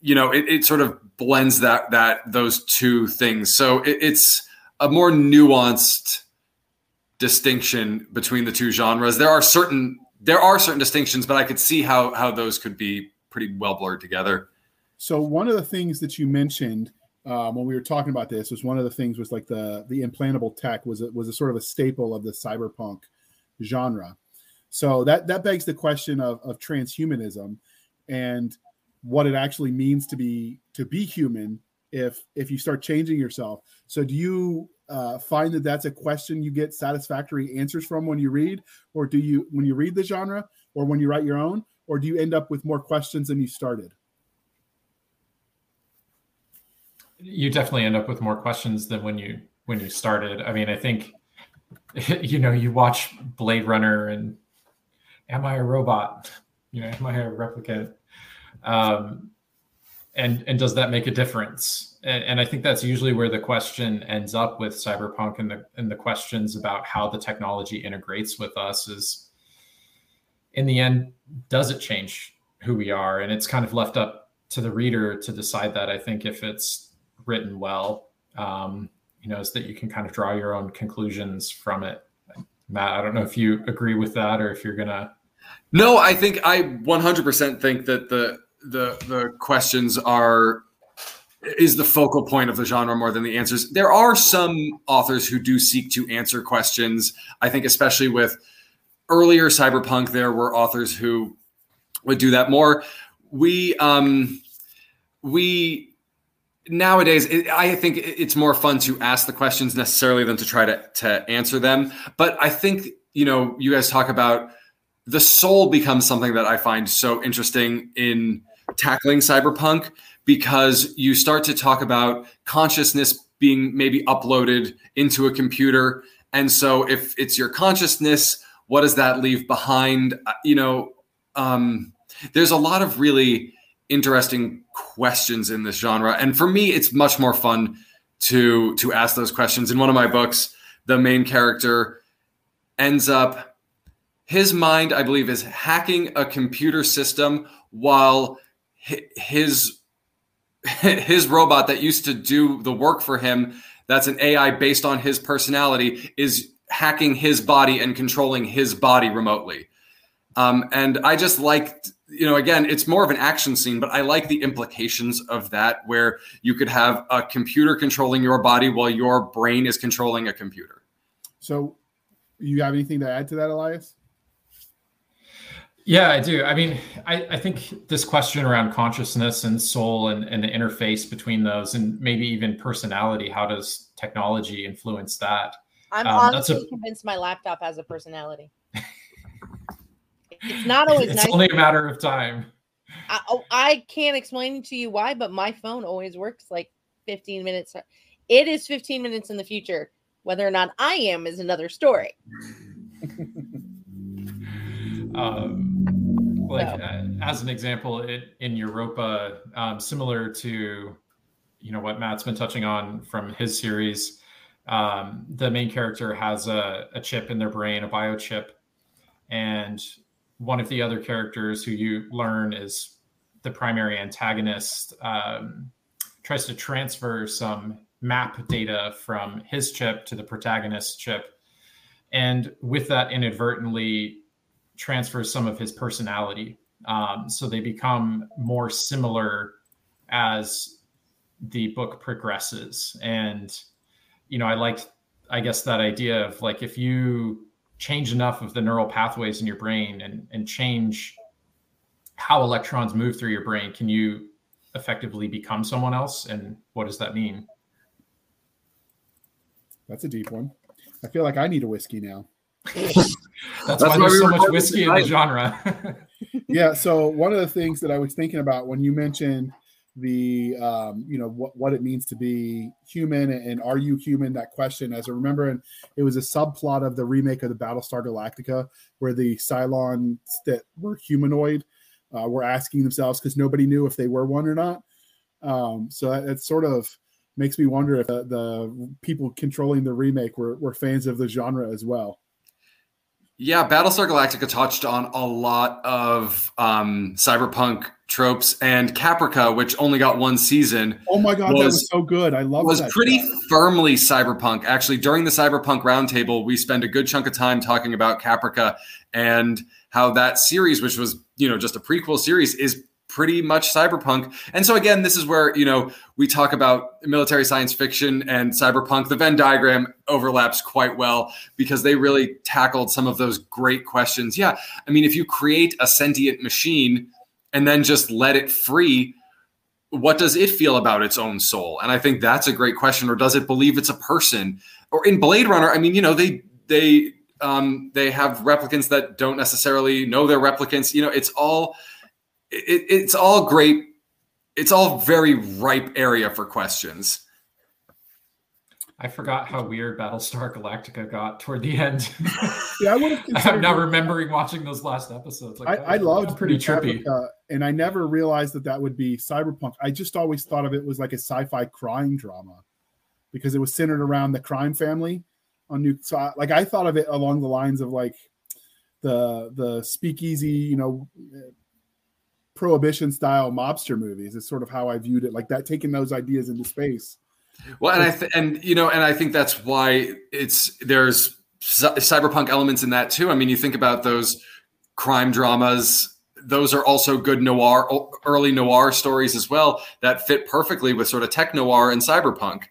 you know, it, it sort of blends that that those two things. So it, it's a more nuanced distinction between the two genres. There are certain there are certain distinctions, but I could see how how those could be pretty well blurred together. So one of the things that you mentioned. Um, when we were talking about this, was one of the things was like the the implantable tech was a, was a sort of a staple of the cyberpunk genre. So that that begs the question of of transhumanism and what it actually means to be to be human if if you start changing yourself. So do you uh, find that that's a question you get satisfactory answers from when you read, or do you when you read the genre, or when you write your own, or do you end up with more questions than you started? You definitely end up with more questions than when you when you started. I mean, I think, you know, you watch Blade Runner and am I a robot? You know, am I a replicant? Um, and and does that make a difference? And, and I think that's usually where the question ends up with cyberpunk, and the and the questions about how the technology integrates with us is, in the end, does it change who we are? And it's kind of left up to the reader to decide that. I think if it's written well, um, you know, is that you can kind of draw your own conclusions from it. Matt, I don't know if you agree with that or if you're gonna. No, I think I one hundred percent think that the the the questions are is the focal point of the genre more than the answers. There are some authors who do seek to answer questions. I think especially with earlier cyberpunk, there were authors who would do that more. We um, we. Nowadays, it, I think it's more fun to ask the questions necessarily than to try to, to answer them. But I think you know, you guys talk about the soul becomes something that I find so interesting in tackling cyberpunk, because you start to talk about consciousness being maybe uploaded into a computer. And so if it's your consciousness, what does that leave behind? You know, um, there's a lot of really interesting questions in this genre. And for me, it's much more fun to, to ask those questions. In one of my books, the main character ends up, his mind, I believe, is hacking a computer system while his, his robot that used to do the work for him, that's an A I based on his personality, is hacking his body and controlling his body remotely. Um, and I just liked, you know, again, it's more of an action scene, but I like the implications of that, where you could have a computer controlling your body while your brain is controlling a computer. So you have anything to add to that, Elias? Yeah, I do. I mean, I, I think this question around consciousness and soul and, and the interface between those, and maybe even personality, how does technology influence that? I'm um, honestly that's a, convinced my laptop has a personality. It's not always it's nice. It's only a matter of time. I, oh, I can't explain to you why, but my phone always works like fifteen minutes. It is fifteen minutes in the future. Whether or not I am is another story. um, like so. uh, as an example, it, in Europa, um, similar to, you know, what Matt's been touching on from his series, um, the main character has a, a chip in their brain, a biochip, and one of the other characters who you learn is the primary antagonist, um, tries to transfer some map data from his chip to the protagonist's chip. And with that, inadvertently transfers some of his personality. Um, so they become more similar as the book progresses. And, you know, I liked, I guess, that idea of like, if you change enough of the neural pathways in your brain and, and change how electrons move through your brain, can you effectively become someone else? And what does that mean? That's a deep one. I feel like I need a whiskey now. That's, That's why, why there's we so much whiskey tonight. In the genre. Yeah. So one of the things that I was thinking about when you mentioned the, um, you know, what, what it means to be human and, and are you human, that question, as I remember, and it was a subplot of the remake of the Battlestar Galactica, where the Cylons that were humanoid uh, were asking themselves, because nobody knew if they were one or not. Um, so that, that's sort of makes me wonder if the, the people controlling the remake were, were fans of the genre as well. Yeah, Battlestar Galactica touched on a lot of um, cyberpunk tropes, and Caprica, which only got one season. Oh my God, was, that was so good. I love was that. Was pretty show. Firmly cyberpunk. Actually, during the Cyberpunk Roundtable, we spend a good chunk of time talking about Caprica and how that series, which was, you know, just a prequel series, is pretty much cyberpunk. And so again, this is where, you know, we talk about military science fiction and cyberpunk. The Venn diagram overlaps quite well because they really tackled some of those great questions. Yeah. I mean, if you create a sentient machine and then just let it free, what does it feel about its own soul? And I think that's a great question. Or does it believe it's a person? Or in Blade Runner, I mean, you know, they, they, um, they have replicants that don't necessarily know they're replicants. You know, it's all, It, it's all great. It's all very ripe area for questions. I forgot how weird Battlestar Galactica got toward the end. Yeah, I would have considered I'm now remembering watching those last episodes. Like, I, I loved pretty trippy, Africa, and I never realized that that would be cyberpunk. I just always thought of it was like a sci-fi crime drama because it was centered around the crime family on New. So, I, like, I thought of it along the lines of like the the speakeasy, you know. Prohibition style mobster movies is sort of how I viewed it, like that, taking those ideas into space. Well, and I th- and you know, and I think that's why it's there's c- cyberpunk elements in that too. I mean, you think about those crime dramas; those are also good noir, early noir stories as well that fit perfectly with sort of tech noir and cyberpunk.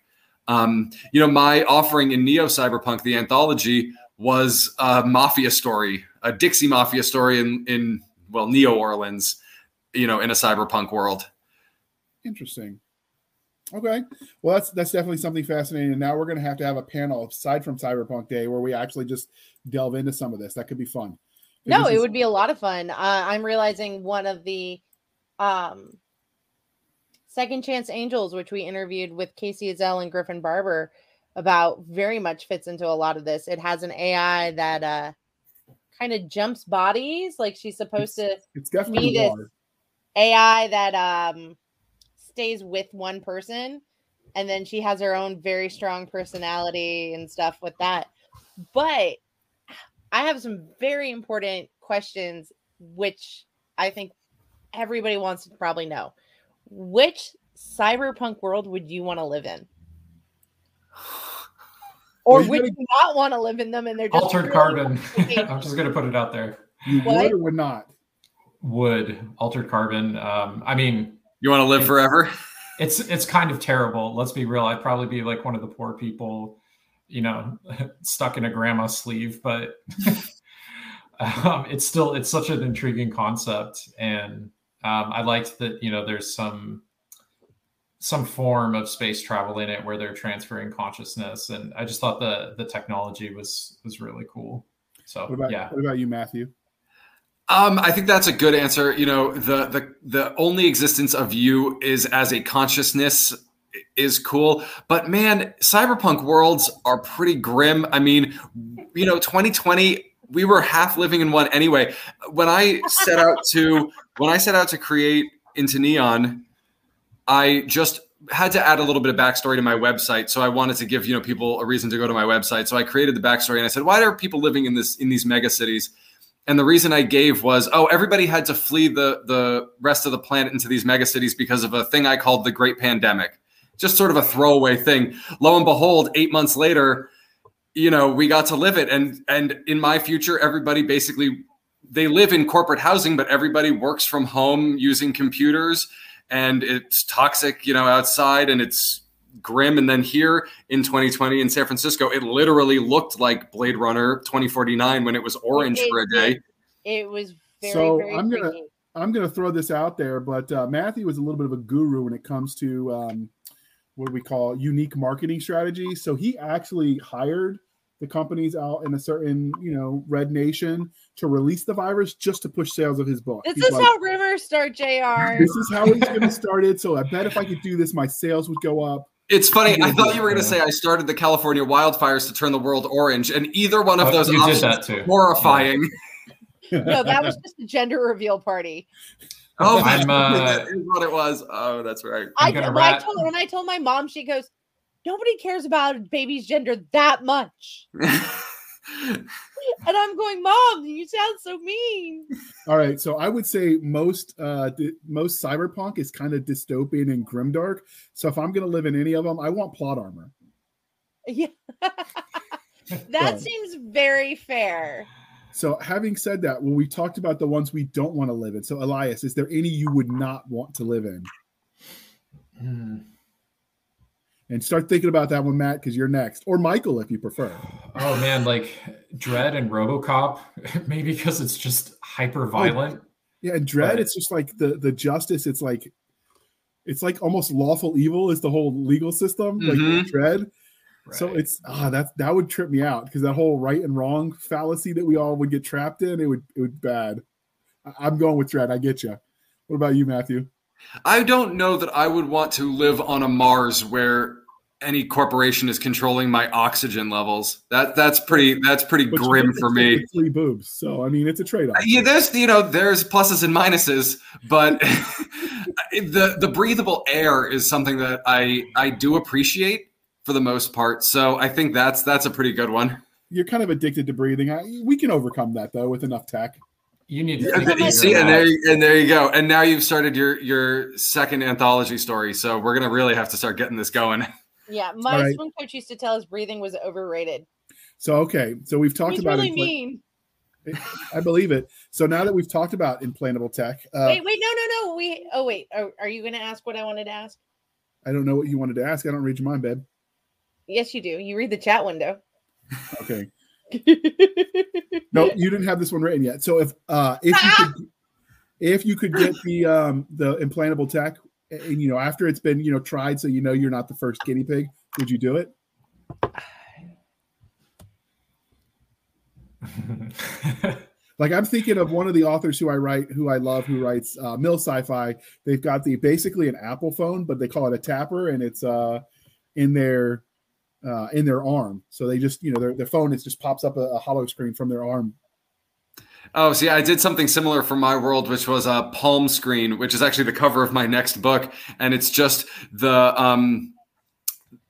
Um, you know, my offering in Neo Cyberpunk, the anthology, was a mafia story, a Dixie mafia story in in well, Neo Orleans. You know, in a cyberpunk world. Interesting. Okay. Well, that's that's definitely something fascinating. And now we're going to have to have a panel aside from Cyberpunk Day where we actually just delve into some of this. That could be fun. No, it would be a lot of fun. Uh, I'm realizing one of the um, Second Chance Angels, which we interviewed with Casey Azell and Griffin Barber about, very much fits into a lot of this. It has an A I that uh, kind of jumps bodies. Like she's supposed it's, to it's definitely be this A I that um, stays with one person. And then she has her own very strong personality and stuff with that. But I have some very important questions, which I think everybody wants to probably know. Which cyberpunk world would you want to live in? Or well, would gonna... you not want to live in them? And they're just Altered Carbon. I'm just going to put it out there. You what? Would or would not? Would. Altered Carbon. Um, I mean... You want to live it's, forever? It's it's kind of terrible. Let's be real. I'd probably be like one of the poor people, you know, stuck in a grandma's sleeve, but um, it's still, it's such an intriguing concept. And um, I liked that, you know, there's some, some form of space travel in it where they're transferring consciousness. And I just thought the, the technology was, was really cool. So what about, yeah. What about you, Matthew? Um, I think that's a good answer. You know, the, the, the only existence of you is as a consciousness is cool, but man, cyberpunk worlds are pretty grim. I mean, you know, twenty twenty, we were half living in one anyway. When I set out to, when I set out to create Into Neon, I just had to add a little bit of backstory to my website. So I wanted to give, you know, people a reason to go to my website. So I created the backstory and I said, why are people living in this, in these mega cities? And the reason I gave was, oh, everybody had to flee the, the rest of the planet into these mega cities because of a thing I called the Great Pandemic. Just sort of a throwaway thing. Lo and behold, eight months later, you know, we got to live it. And and in my future, everybody basically, they live in corporate housing, but everybody works from home using computers. And it's toxic, you know, outside, and it's grim. And then here in twenty twenty in San Francisco, it literally looked like Blade Runner twenty forty-nine when it was orange it, for a day. It was very, so very I'm gonna, I'm going to throw this out there, but uh, Matthew was a little bit of a guru when it comes to... Um, what do we call unique marketing strategy? So he actually hired the companies out in a certain, you know, red nation to release the virus just to push sales of his book. This He's is like, how rumors start, J R. This is how it's going to start it. So I bet if I could do this, my sales would go up. It's funny. I thought you were going to say I started the California wildfires to turn the world orange, and either one of oh, those options is horrifying. Yeah. No, that was just a gender reveal party. Oh, I'm, uh, that is what it was. Oh, that's right. I, when, I told, when I told my mom, she goes, nobody cares about baby's gender that much. And I'm going, Mom, you sound so mean. All right. So I would say most uh, di- most cyberpunk is kind of dystopian and grimdark. So if I'm going to live in any of them, I want plot armor. Yeah. That so. Seems very fair. So having said that, well, we talked about the ones we don't want to live in. So Elias, is there any you would not want to live in? Mm. And start thinking about that one, Matt, because you're next. Or Michael, if you prefer. Oh, man, like Dredd and RoboCop, maybe because it's just hyper-violent. Oh, yeah, and Dredd, but... it's just like the, the justice. It's like it's like almost lawful evil is the whole legal system, mm-hmm. like Dredd. Right. So it's ah that that would trip me out because that whole right and wrong fallacy that we all would get trapped in, it would it would bad. I'm going with Dredd. I get you. What about you, Matthew? I don't know that I would want to live on a Mars where any corporation is controlling my oxygen levels. That that's pretty that's pretty but grim for me. Three boobs. So I mean, it's a trade-off. Yeah, there's you know there's pluses and minuses, but the the breathable air is something that I I do appreciate. For the most part, so I think that's that's a pretty good one. You're kind of addicted to breathing. I, we can overcome that though with enough tech. You need to yeah, you see, and there you, and there you go. And now you've started your your second anthology story, so we're gonna really have to start getting this going. Yeah, my right. swim coach used to tell us breathing was overrated. So okay, so we've talked He's about really it. Mean. I believe it. So now that we've talked about implantable tech, uh, wait, wait, no, no, no. We oh wait, are, are you gonna ask what I wanted to ask? I don't know what you wanted to ask. I don't read your mind, babe. Yes, you do. You read the chat window. Okay. No, you didn't have this one written yet. So if uh, if you could if you could get the um, the implantable tech, and, you know, after it's been, you know, tried, so you know you're not the first guinea pig, would you do it? Like, I'm thinking of one of the authors who I write, who I love, who writes uh, Mill Sci-Fi. They've got the basically an Apple phone, but they call it a tapper, and it's uh, in their uh, in their arm. So they just, you know, their, their phone is just pops up a, a hollow screen from their arm. Oh, see, I did something similar for my world, which was a palm screen, which is actually the cover of my next book, and it's just the. Um,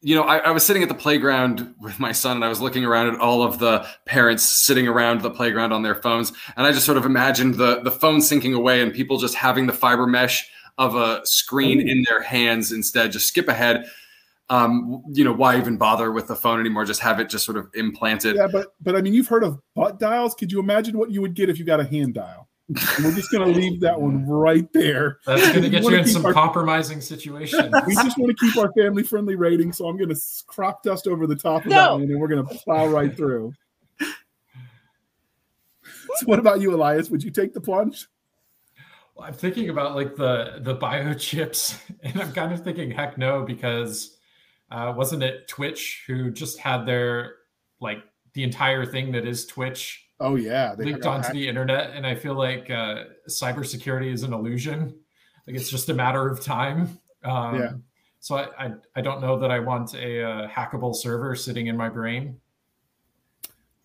You know, I, I was sitting at the playground with my son, and I was looking around at all of the parents sitting around the playground on their phones. And I just sort of imagined the, the phone sinking away and people just having the fiber mesh of a screen in their hands instead. Just skip ahead. Um, you know, why even bother with the phone anymore? Just have it just sort of implanted. Yeah, but but I mean, you've heard of butt dials. Could you imagine what you would get if you got a hand dial? And we're just going to leave that one right there. That's going to get you in some our, compromising situations. We just want to keep our family-friendly rating, so I'm going to crop dust over the top of no. that one, and we're going to plow right through. So what about you, Elias? Would you take the plunge? Well, I'm thinking about like the, the biochips, and I'm kind of thinking, heck no, because uh, wasn't it Twitch who just had their, like, the entire thing that is Twitch Oh yeah, they linked onto hacked. the internet, and I feel like uh, cybersecurity is an illusion. Like, it's just a matter of time. Um, yeah. So I, I I don't know that I want a uh, hackable server sitting in my brain.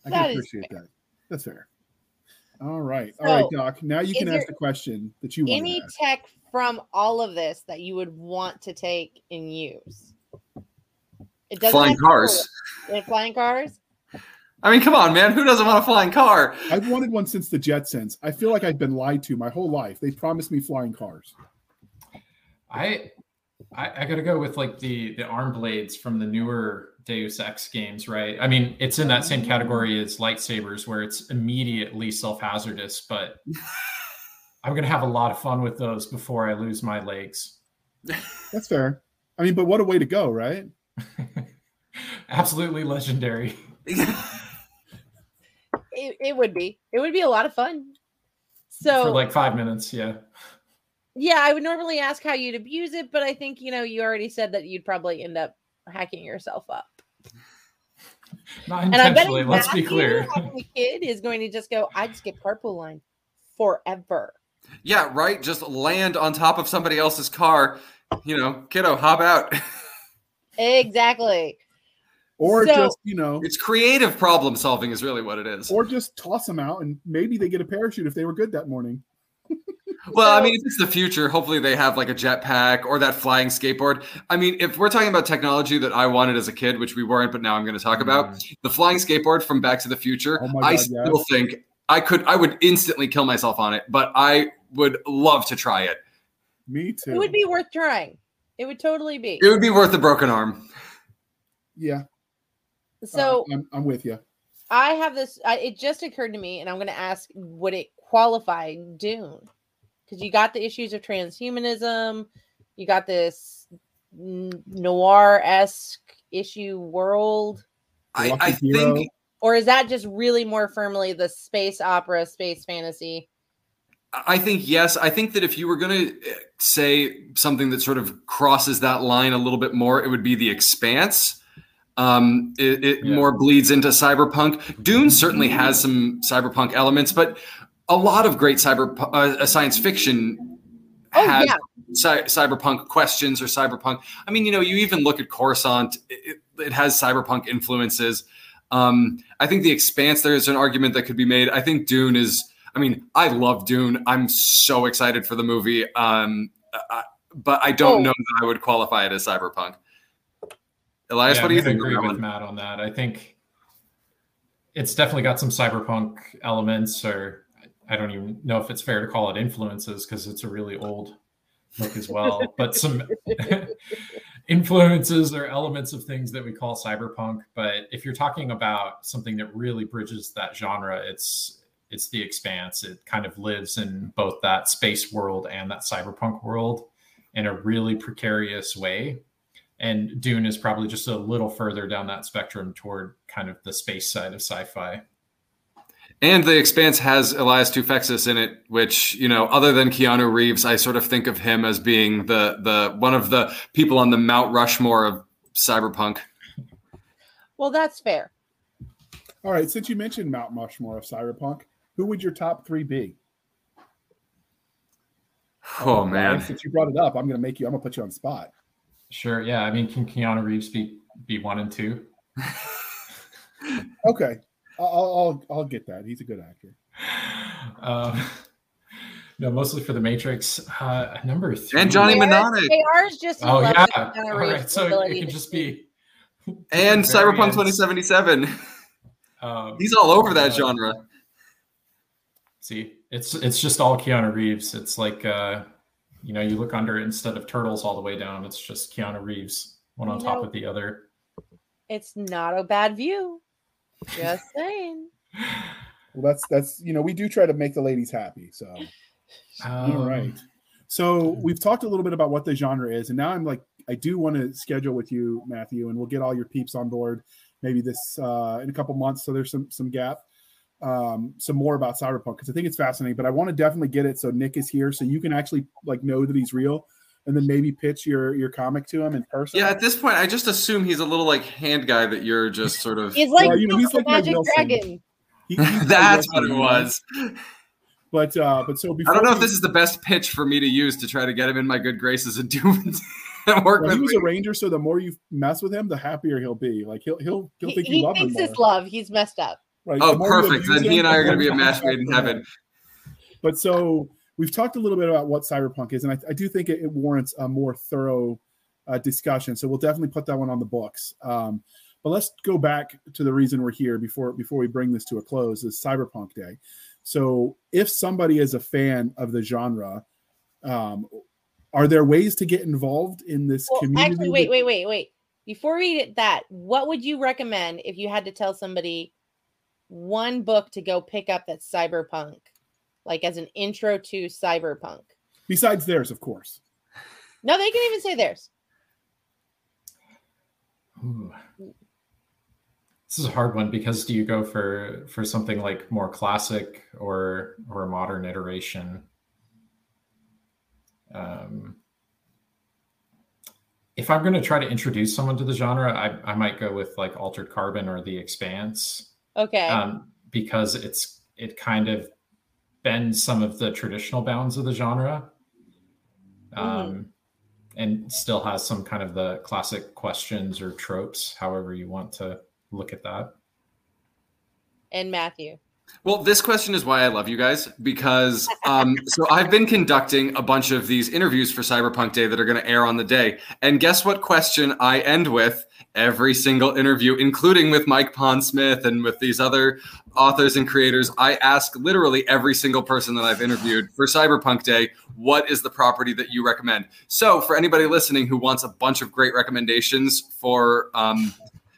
I that can appreciate that. That's fair. All right, so all right, Doc. Now you can ask the question that you want. Any to ask. Tech from all of this that you would want to take and use? It doesn't flying cars. It, flying cars. I mean, come on, man. Who doesn't want a flying car? I've wanted one since the Jetsons. I feel like I've been lied to my whole life. They promised me flying cars. I I, I got to go with, like, the, the arm blades from the newer Deus Ex games, right? I mean, it's in that same category as lightsabers, where it's immediately self-hazardous, but I'm going to have a lot of fun with those before I lose my legs. That's fair. I mean, but what a way to go, right? Absolutely legendary. It, it would be. It would be a lot of fun. So for like five minutes, yeah. Yeah, I would normally ask how you'd abuse it, but I think, you know, you already said that you'd probably end up hacking yourself up. Not intentionally, let's be clear. The kid is going to just go, I just get carpool line forever. Yeah, right? Just land on top of somebody else's car. You know, kiddo, hop out. Exactly. Or so, just, you know... It's creative problem solving is really what it is. Or just toss them out, and maybe they get a parachute if they were good that morning. Well, I mean, if it's the future, hopefully they have like a jetpack or that flying skateboard. I mean, if we're talking about technology that I wanted as a kid, which we weren't, but now I'm going to talk mm. about, the flying skateboard from Back to the Future, oh my God, I still yes. think I could, I would instantly kill myself on it, but I would love to try it. Me too. It would be worth trying. It would totally be. It would be worth a broken arm. Yeah. So uh, I'm, I'm with you. I have this. I, it just occurred to me, and I'm going to ask: would it qualify Dune? Because you got the issues of transhumanism, you got this n- noir-esque issue world. I, I think, or is that just really more firmly the space opera, space fantasy? I think yes. I think that if you were going to say something that sort of crosses that line a little bit more, it would be The Expanse. Um, it, it yeah. more bleeds into cyberpunk. Dune certainly has some cyberpunk elements, but a lot of great cyber uh, science fiction oh, has yeah. cy- cyberpunk questions or cyberpunk. I mean, you know, you even look at Coruscant; it, it has cyberpunk influences. Um, I think The Expanse, there's an argument that could be made. I think Dune is. I mean, I love Dune. I'm so excited for the movie, um, I, but I don't oh. know that I would qualify it as cyberpunk. Elias, yeah, what do you think? I agree with Matt on that. I think it's definitely got some cyberpunk elements, or I don't even know if it's fair to call it influences because it's a really old book as well, but some influences or elements of things that we call cyberpunk. But if you're talking about something that really bridges that genre, it's it's The Expanse. It kind of lives in both that space world and that cyberpunk world in a really precarious way. And Dune is probably just a little further down that spectrum toward kind of the space side of sci-fi. And The Expanse has Elias Tufexis in it, which, you know, other than Keanu Reeves, I sort of think of him as being the the one of the people on the Mount Rushmore of cyberpunk. Well, that's fair. All right, since you mentioned Mount Rushmore of cyberpunk, who would your top three be? Oh, oh man! Since you brought it up, I'm going to make you. I'm going to put you on the spot. Sure. Yeah. I mean, can Keanu Reeves be be one and two? Okay. I'll, I'll I'll get that. He's a good actor. Um, no, mostly for The Matrix. Uh, number three. And Johnny Mnemonic. K R's just oh yeah. All right, so it can just be. And Cyberpunk twenty seventy-seven. Um, He's all over that uh, genre. See, it's it's just all Keanu Reeves. It's like uh, you know, you look under it, instead of turtles all the way down, it's just Keanu Reeves, one on you top know, of the other. It's not a bad view. Just saying. Well, that's that's you know, we do try to make the ladies happy. So um, all right. So we've talked a little bit about what the genre is, and now I'm like, I do want to schedule with you, Matthew, and we'll get all your peeps on board maybe this uh in a couple months, so there's some some gap. Um, some more about cyberpunk, because I think it's fascinating, but I want to definitely get it so Nick is here so you can actually like know that he's real. And then maybe pitch your, your comic to him in person. Yeah, at this point, I just assume he's a little like hand guy that you're just sort of. He's like, well, you know, he's like Magic Dragon. He, That's what it was. But uh, but so before I don't know we, if this is the best pitch for me to use to try to get him in my good graces and do and work well, with. He was me. a ranger, so the more you mess with him, the happier he'll be. Like he'll he'll he'll he, think you he love him. He thinks it's love. He's messed up. Right. Oh, the perfect. Then he and I are going to be a match made in heaven. But so. We've talked a little bit about what cyberpunk is, and I, I do think it, it warrants a more thorough uh, discussion. So we'll definitely put that one on the books. Um, but let's go back to the reason we're here before before we bring this to a close, is Cyberpunk Day. So if somebody is a fan of the genre, um, are there ways to get involved in this well, community? Actually, wait, wait, wait, wait. Before we did that, what would you recommend if you had to tell somebody one book to go pick up that's cyberpunk? Like as an intro to cyberpunk. Besides theirs, of course. No, they can even say theirs. Ooh. This is a hard one, because do you go for for something like more classic or or a modern iteration? Um, if I'm going to try to introduce someone to the genre, I, I might go with like Altered Carbon or The Expanse. Okay. Um, because it's it kind of bend some of the traditional bounds of the genre, um, mm. and still has some kind of the classic questions or tropes, however you want to look at that. And Matthew. Well, this question is why I love you guys, because um, so I've been conducting a bunch of these interviews for Cyberpunk Day that are going to air on the day. And guess what question I end with every single interview, including with Mike Pondsmith and with these other authors and creators? I ask literally every single person that I've interviewed for Cyberpunk Day, what is the property that you recommend? So for anybody listening who wants a bunch of great recommendations for um,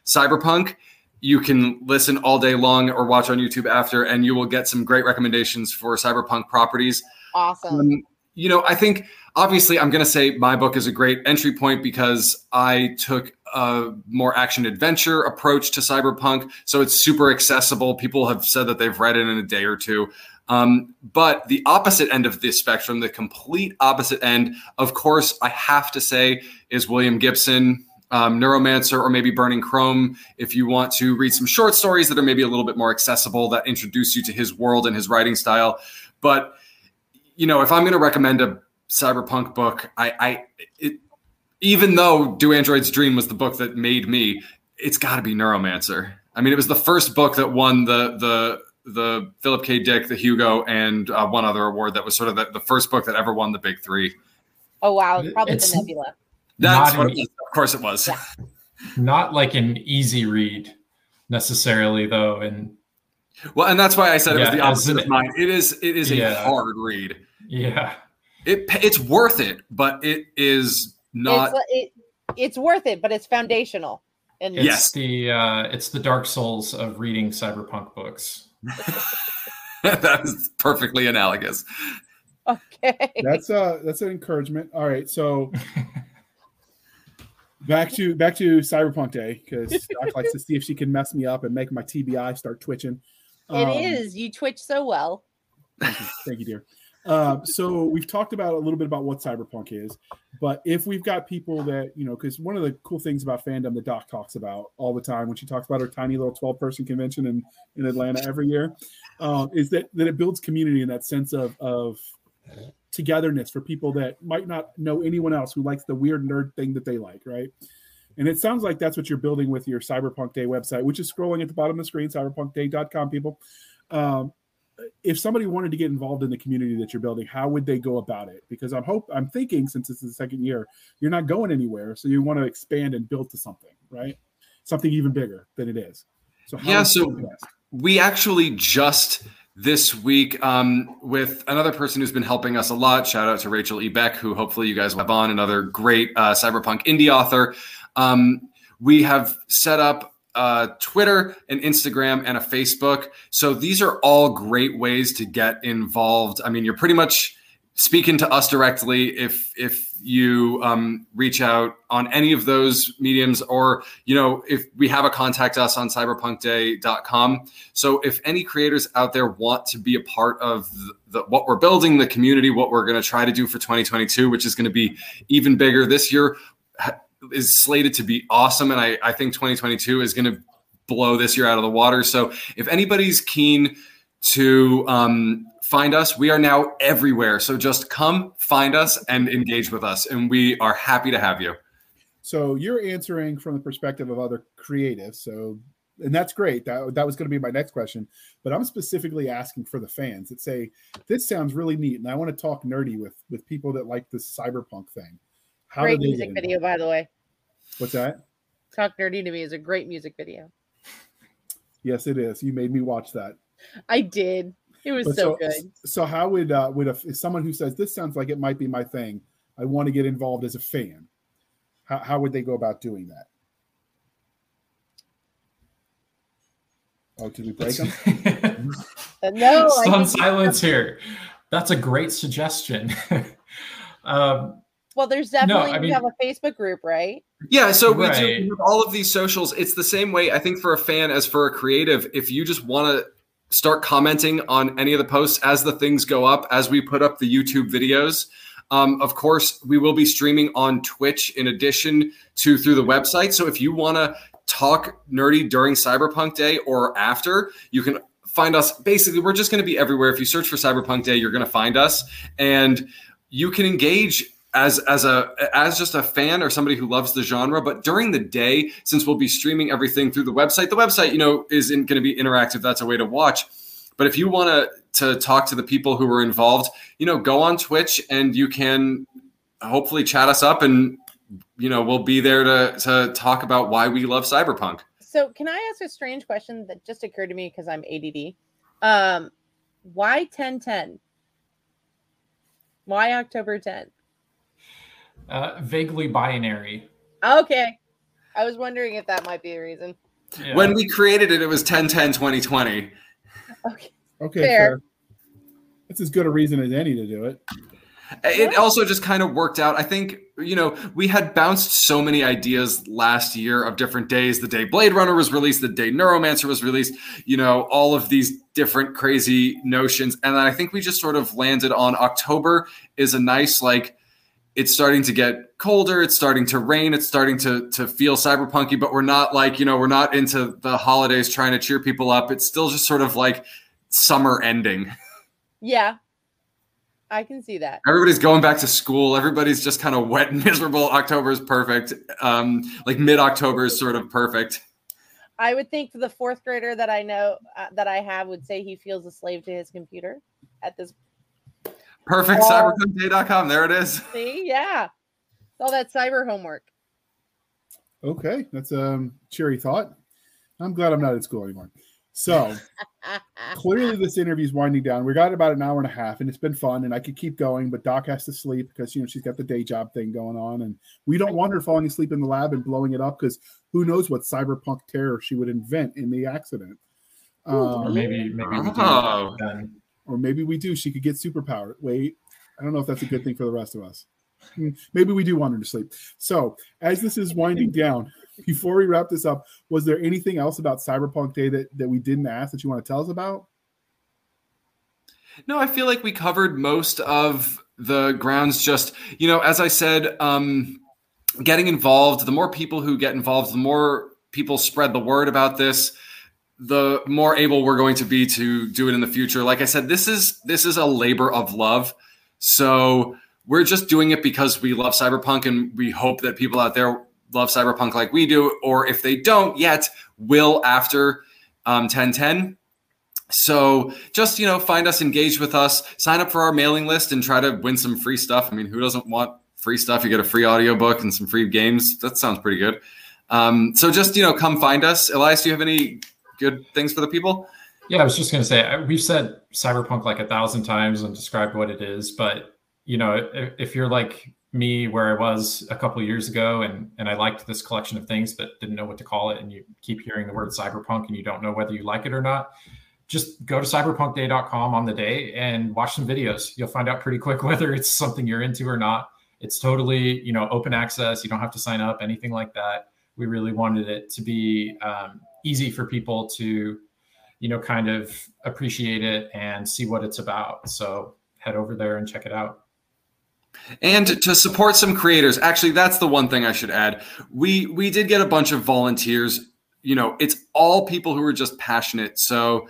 Cyberpunk, you can listen all day long or watch on YouTube after, and you will get some great recommendations for cyberpunk properties. Awesome. Um, you know, I think obviously I'm going to say my book is a great entry point because I took a more action adventure approach to cyberpunk. So it's super accessible. People have said that they've read it in a day or two. Um, but the opposite end of this spectrum, the complete opposite end, of course, I have to say is William Gibson. Um, Neuromancer, or maybe Burning Chrome, if you want to read some short stories that are maybe a little bit more accessible that introduce you to his world and his writing style. But, you know, if I'm going to recommend a cyberpunk book, I, I it, even though Do Androids Dream was the book that made me, it's got to be Neuromancer. I mean, it was the first book that won the the the Philip K. Dick, the Hugo, and uh, one other award. That was sort of the, the first book that ever won the big three. Oh, wow. Probably it's- the Nebula. That's what it was. Of course it was. Yeah. Not like an easy read necessarily, though. And well, and that's why I said it yeah, was the opposite of mine. It is it is yeah. a hard read. Yeah. It it's worth it, but it is not it's, it, it's worth it, but it's foundational. And it's yes. the uh, it's the Dark Souls of reading cyberpunk books. That is perfectly analogous. Okay. That's uh that's an encouragement. All right, so Back to back to Cyberpunk Day, because Doc likes to see if she can mess me up and make my T B I start twitching. It um, is. You twitch so well. Thank you, thank you dear. Uh, so we've talked about a little bit about what cyberpunk is, but if we've got people that, you know, because one of the cool things about fandom that Doc talks about all the time when she talks about her tiny little twelve person convention in, in Atlanta every year, uh, is that, that it builds community in that sense of, of togetherness for people that might not know anyone else who likes the weird nerd thing that they like, right? And it sounds like that's what you're building with your Cyberpunk Day website, which is scrolling at the bottom of the screen, cyberpunk day dot com, people. Um, If somebody wanted to get involved in the community that you're building, how would they go about it? Because I'm hope I'm thinking since this is the second year, you're not going anywhere, so you want to expand and build to something, right? Something even bigger than it is. So how yeah, so we actually just this week um, with another person who's been helping us a lot. Shout out to Rachel E. Beck, who hopefully you guys will have on, another great uh, cyberpunk indie author. Um, we have set up Uh, Twitter, and Instagram, and a Facebook. So these are all great ways to get involved. I mean, you're pretty much speaking to us directly if if you um, reach out on any of those mediums, or, you know, if we have a contact us on cyberpunk day dot com. So if any creators out there want to be a part of the, the, what we're building, the community, what we're going to try to do for twenty twenty-two, which is going to be even bigger this year, is slated to be awesome. And I, I think twenty twenty-two is going to blow this year out of the water. So if anybody's keen to um, find us, we are now everywhere. So just come find us and engage with us. And we are happy to have you. So you're answering from the perspective of other creatives. So, and that's great. That, that was going to be my next question, but I'm specifically asking for the fans that say, this sounds really neat. And I want to talk nerdy with, with people that like this cyberpunk thing. How great music video, by the way. What's that? Talk Nerdy to Me is a great music video. Yes, it is. You made me watch that. I did. It was so, so good. So how would uh, would a, if someone who says, this sounds like it might be my thing, I want to get involved as a fan, how, how would they go about doing that? Oh, did we break them? No. It's on silence here. That's a great suggestion. um Well, there's definitely, no, I mean, you have a Facebook group, right? Yeah, so we right. do we have all of these socials. It's the same way, I think, for a fan as for a creative. If you just want to start commenting on any of the posts as the things go up, as we put up the YouTube videos, um, of course, we will be streaming on Twitch in addition to through the website. So if you want to talk nerdy during Cyberpunk Day or after, you can find us. Basically, we're just going to be everywhere. If you search for Cyberpunk Day, you're going to find us. And you can engage As as a as just a fan or somebody who loves the genre, but during the day, since we'll be streaming everything through the website, the website, you know, isn't going to be interactive. That's a way to watch. But if you want to to talk to the people who were involved, you know, go on Twitch and you can hopefully chat us up, and you know, we'll be there to to talk about why we love cyberpunk. So, can I ask a strange question that just occurred to me because I'm A D D? Um, why ten ten? Why October tenth? Uh, vaguely binary. Okay. I was wondering if that might be a reason. Yeah. When we created it, it was ten ten twenty twenty. Okay. Okay. Fair. Fair. That's as good a reason as any to do it. It yeah. also just kind of worked out. I think, you know, we had bounced so many ideas last year of different days. The day Blade Runner was released, the day Neuromancer was released, you know, all of these different crazy notions. And then I think we just sort of landed on October is a nice, like, it's starting to get colder. It's starting to rain. It's starting to to feel cyberpunky, but we're not like, you know, we're not into the holidays trying to cheer people up. It's still just sort of like summer ending. Yeah, I can see that. Everybody's going back to school. Everybody's just kind of wet and miserable. October is perfect. Um, like mid-October is sort of perfect. I would think the fourth grader that I know uh, that I have would say he feels a slave to his computer at this point. Perfect. Oh. cyberpunk day dot com. There it is. See, yeah. All that cyber homework. Okay. That's a cheery thought. I'm glad I'm not in school anymore. So clearly this interview is winding down. We got about an hour and a half and it's been fun and I could keep going, but Doc has to sleep because, you know, she's got the day job thing going on and we don't want her falling asleep in the lab and blowing it up because who knows what cyberpunk terror she would invent in the accident. Ooh, um, or maybe, maybe. Oh. Or maybe we do. She could get superpowered. Wait, I don't know if that's a good thing for the rest of us. Maybe we do want her to sleep. So as this is winding down, before we wrap this up, was there anything else about Cyberpunk Day that, that we didn't ask that you want to tell us about? No, I feel like we covered most of the grounds. Just, you know, as I said, um, getting involved, the more people who get involved, the more people spread the word about this, the more able we're going to be to do it in the future. Like I said, this is this is a labor of love. So we're just doing it because we love Cyberpunk, and we hope that people out there love Cyberpunk like we do, or if they don't yet, will after um, ten ten. So just, you know, find us, engage with us, sign up for our mailing list, and try to win some free stuff. I mean, who doesn't want free stuff? You get a free audiobook and some free games. That sounds pretty good. Um, so just, you know, come find us. Elias, do you have any good things for the people? Yeah, I was just going to say, we've said Cyberpunk like a thousand times and described what it is. But, you know, if, if you're like me, where I was a couple of years ago, and, and I liked this collection of things but didn't know what to call it, and you keep hearing the word Cyberpunk and you don't know whether you like it or not, just go to cyberpunk day dot com on the day and watch some videos. You'll find out pretty quick whether it's something you're into or not. It's totally, you know, open access. You don't have to sign up, anything like that. We really wanted it to be um, easy for people to, you know, kind of appreciate it and see what it's about. So head over there and check it out. And to support some creators. Actually, that's the one thing I should add. We, we did get a bunch of volunteers. You know, it's all people who are just passionate. So,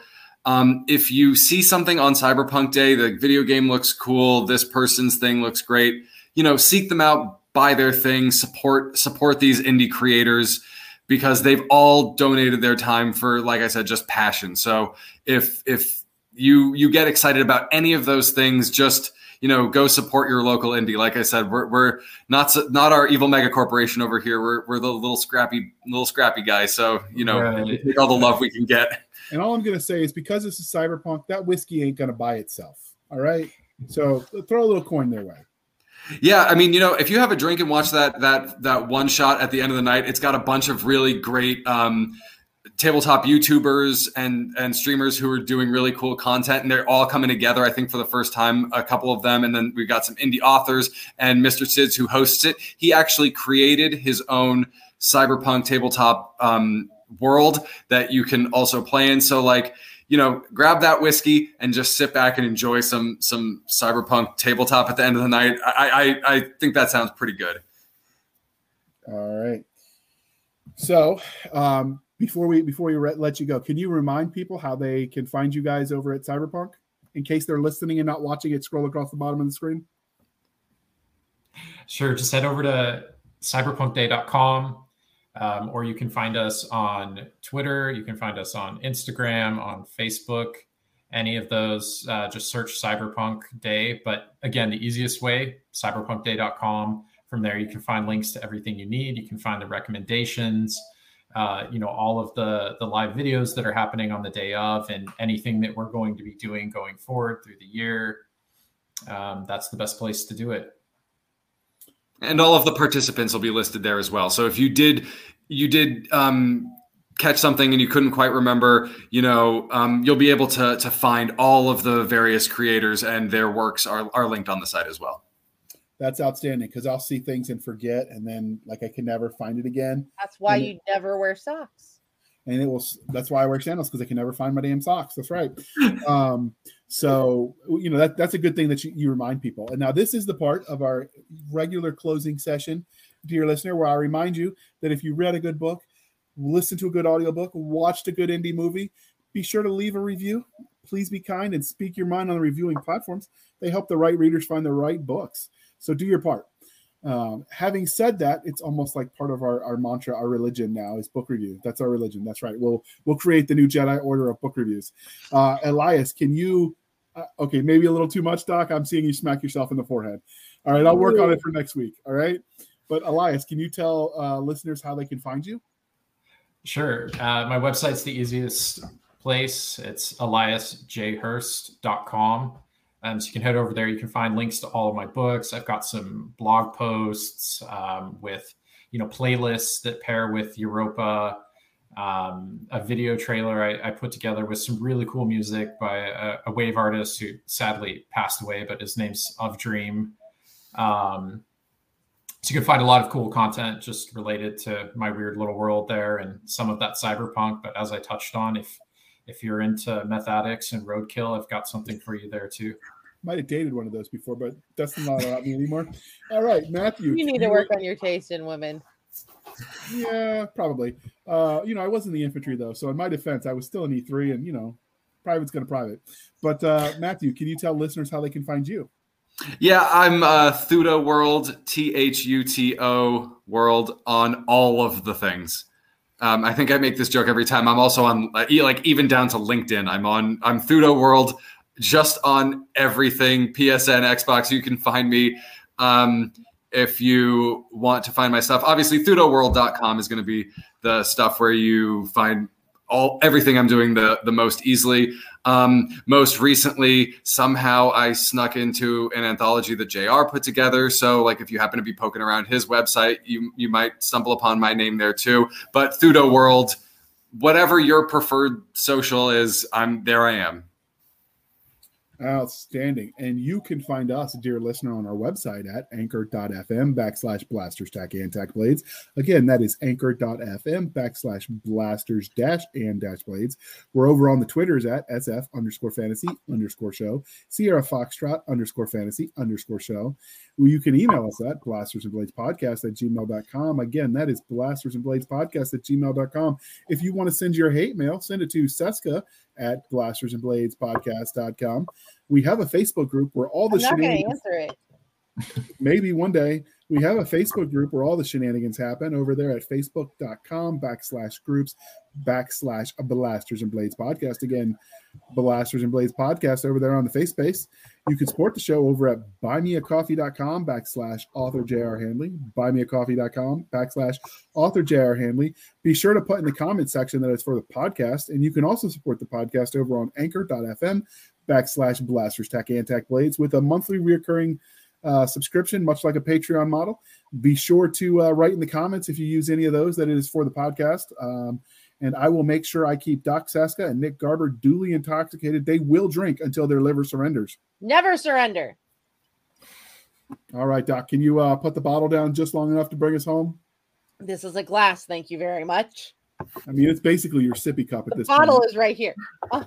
Um, if you see something on Cyberpunk Day, the video game looks cool, this person's thing looks great, you know, seek them out, buy their thing, support, support these indie creators, because they've all donated their time for, like I said, just passion. So if, if you, you get excited about any of those things, just, you know, go support your local indie. Like I said, we're, we're not, not our evil mega corporation over here. We're, we're the little scrappy, little scrappy guy. So, you know, right. Take all the love we can get. And all I'm going to say is, because this is Cyberpunk, that whiskey ain't going to buy itself. All right. So throw a little coin their way. Yeah. I mean, you know, if you have a drink and watch that, that, that one shot at the end of the night, it's got a bunch of really great um, tabletop YouTubers and, and streamers who are doing really cool content, and they're all coming together, I think, for the first time, a couple of them. And then we've got some indie authors, and Mister Sids, who hosts it, he actually created his own Cyberpunk tabletop um world that you can also play in. So, like, you know, grab that whiskey and just sit back and enjoy some some Cyberpunk tabletop at the end of the night. I I, I think that sounds pretty good. All right. So um, before we before we re- let you go, can you remind people how they can find you guys over at Cyberpunk, in case they're listening and not watching it? Scroll across the bottom of the screen. Sure. Just head over to cyberpunk day dot com. Um, or you can find us on Twitter. You can find us on Instagram, on Facebook, any of those. Uh, just search Cyberpunk Day. But again, the easiest way, cyberpunk day dot com. From there, you can find links to everything you need. You can find the recommendations, uh, you know, all of the, the live videos that are happening on the day of, and anything that we're going to be doing going forward through the year. Um, that's the best place to do it. And all of the participants will be listed there as well. So if you did, you did um, catch something and you couldn't quite remember, you know, um, you'll be able to to find all of the various creators, and their works are are linked on the site as well. That's outstanding, because I'll see things and forget, and then, like, I can never find it again. That's why and you it, never wear socks. And it will. That's why I wear sandals, because I can never find my damn socks. That's right. Um, So, you know, that that's a good thing that you, you remind people. And now this is the part of our regular closing session, dear listener, where I remind you that if you read a good book, listen to a good audiobook, watched a good indie movie, be sure to leave a review. Please be kind and speak your mind on the reviewing platforms. They help the right readers find the right books. So do your part. Um, having said that, it's almost like part of our, our mantra, our religion now is book review. That's our religion. That's right. We'll we'll create the new Jedi Order of book reviews. Uh, Elias, can you... Uh, okay, maybe a little too much, Doc. I'm seeing you smack yourself in the forehead. All right, I'll work on it for next week. All right. But Elias, can you tell uh, listeners how they can find you? Sure. Uh, my website's the easiest place. It's elias j hurst dot com. Um, so you can head over there. You can find links to all of my books. I've got some blog posts um, with, you know, playlists that pair with Europa. Um, a video trailer I, I put together with some really cool music by a, a wave artist who sadly passed away, but his name's Of Dream. Um, So you can find a lot of cool content just related to my weird little world there and some of that cyberpunk. But as I touched on, if if you're into meth addicts and roadkill, I've got something for you there too. Might have dated one of those before, but that's not allowed me anymore. All right, Matthew. You need to work on your taste in women. Yeah, probably. Uh, you know, I was in the infantry, though. So in my defense, I was still in E three and, you know, private's going to private. But uh, Matthew, can you tell listeners how they can find you? Yeah, I'm uh, Thuto World, T H U T O World on all of the things. Um, I think I make this joke every time. I'm also on, like, even down to LinkedIn. I'm on, I'm Thuto World just on everything, P S N, Xbox. You can find me um, if you want to find my stuff. Obviously, Thuto World dot com is going to be the stuff where you find all everything I'm doing the, the most easily. Um, most recently, somehow I snuck into an anthology that J R put together. So like if you happen to be poking around his website, you you might stumble upon my name there too. But Thuto World, whatever your preferred social is, I'm there I am. Outstanding. And you can find us, dear listener, on our website at anchor dot f m backslash blasters tack and tack blades. Again, that is anchor dot f m backslash blasters dash and dash blades. We're over on the Twitters at sf underscore fantasy underscore show, Sierra Foxtrot underscore fantasy underscore show. You can email us at blastersandbladespodcast at gmail dot com. Again, that is blastersandbladespodcast at gmail dot com. If you want to send your hate mail, send it to Seska at blastersandbladespodcast dot com. We have a Facebook group where all the I'm not shenanigans gonna answer it. Maybe one day. We have a Facebook group where all the shenanigans happen over there at facebook dot com backslash groups backslash Blasters and Blades Podcast. Again, Blasters and Blades Podcast over there on the face space. You can support the show over at buy me a coffee dot com backslash author J R Handley, buy me a coffee dot com backslash author J R Handley. Be sure to put in the comment section that it's for the podcast. And you can also support the podcast over on anchor dot f m backslash blasters tack and tack blades with a monthly reoccurring Uh, subscription, much like a Patreon model. Be sure to uh, write in the comments if you use any of those that it is for the podcast. Um, and I will make sure I keep Doc Seska and Nick Garber duly intoxicated. They will drink until their liver surrenders. Never surrender. All right, Doc, can you uh, put the bottle down just long enough to bring us home? This is a glass. Thank you very much. I mean, it's basically your sippy cup at this point. The bottle is right here. Oh.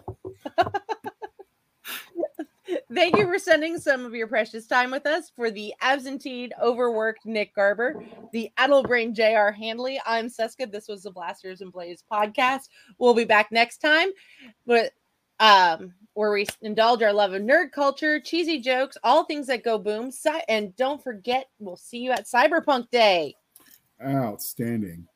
Thank you for spending some of your precious time with us. For the absentee, overworked Nick Garber, the addlebrained J R Handley, I'm Seska. This was the Blasters and Blades podcast. We'll be back next time with, um, where we indulge our love of nerd culture, cheesy jokes, all things that go boom. And don't forget, we'll see you at Cyberpunk Day. Outstanding.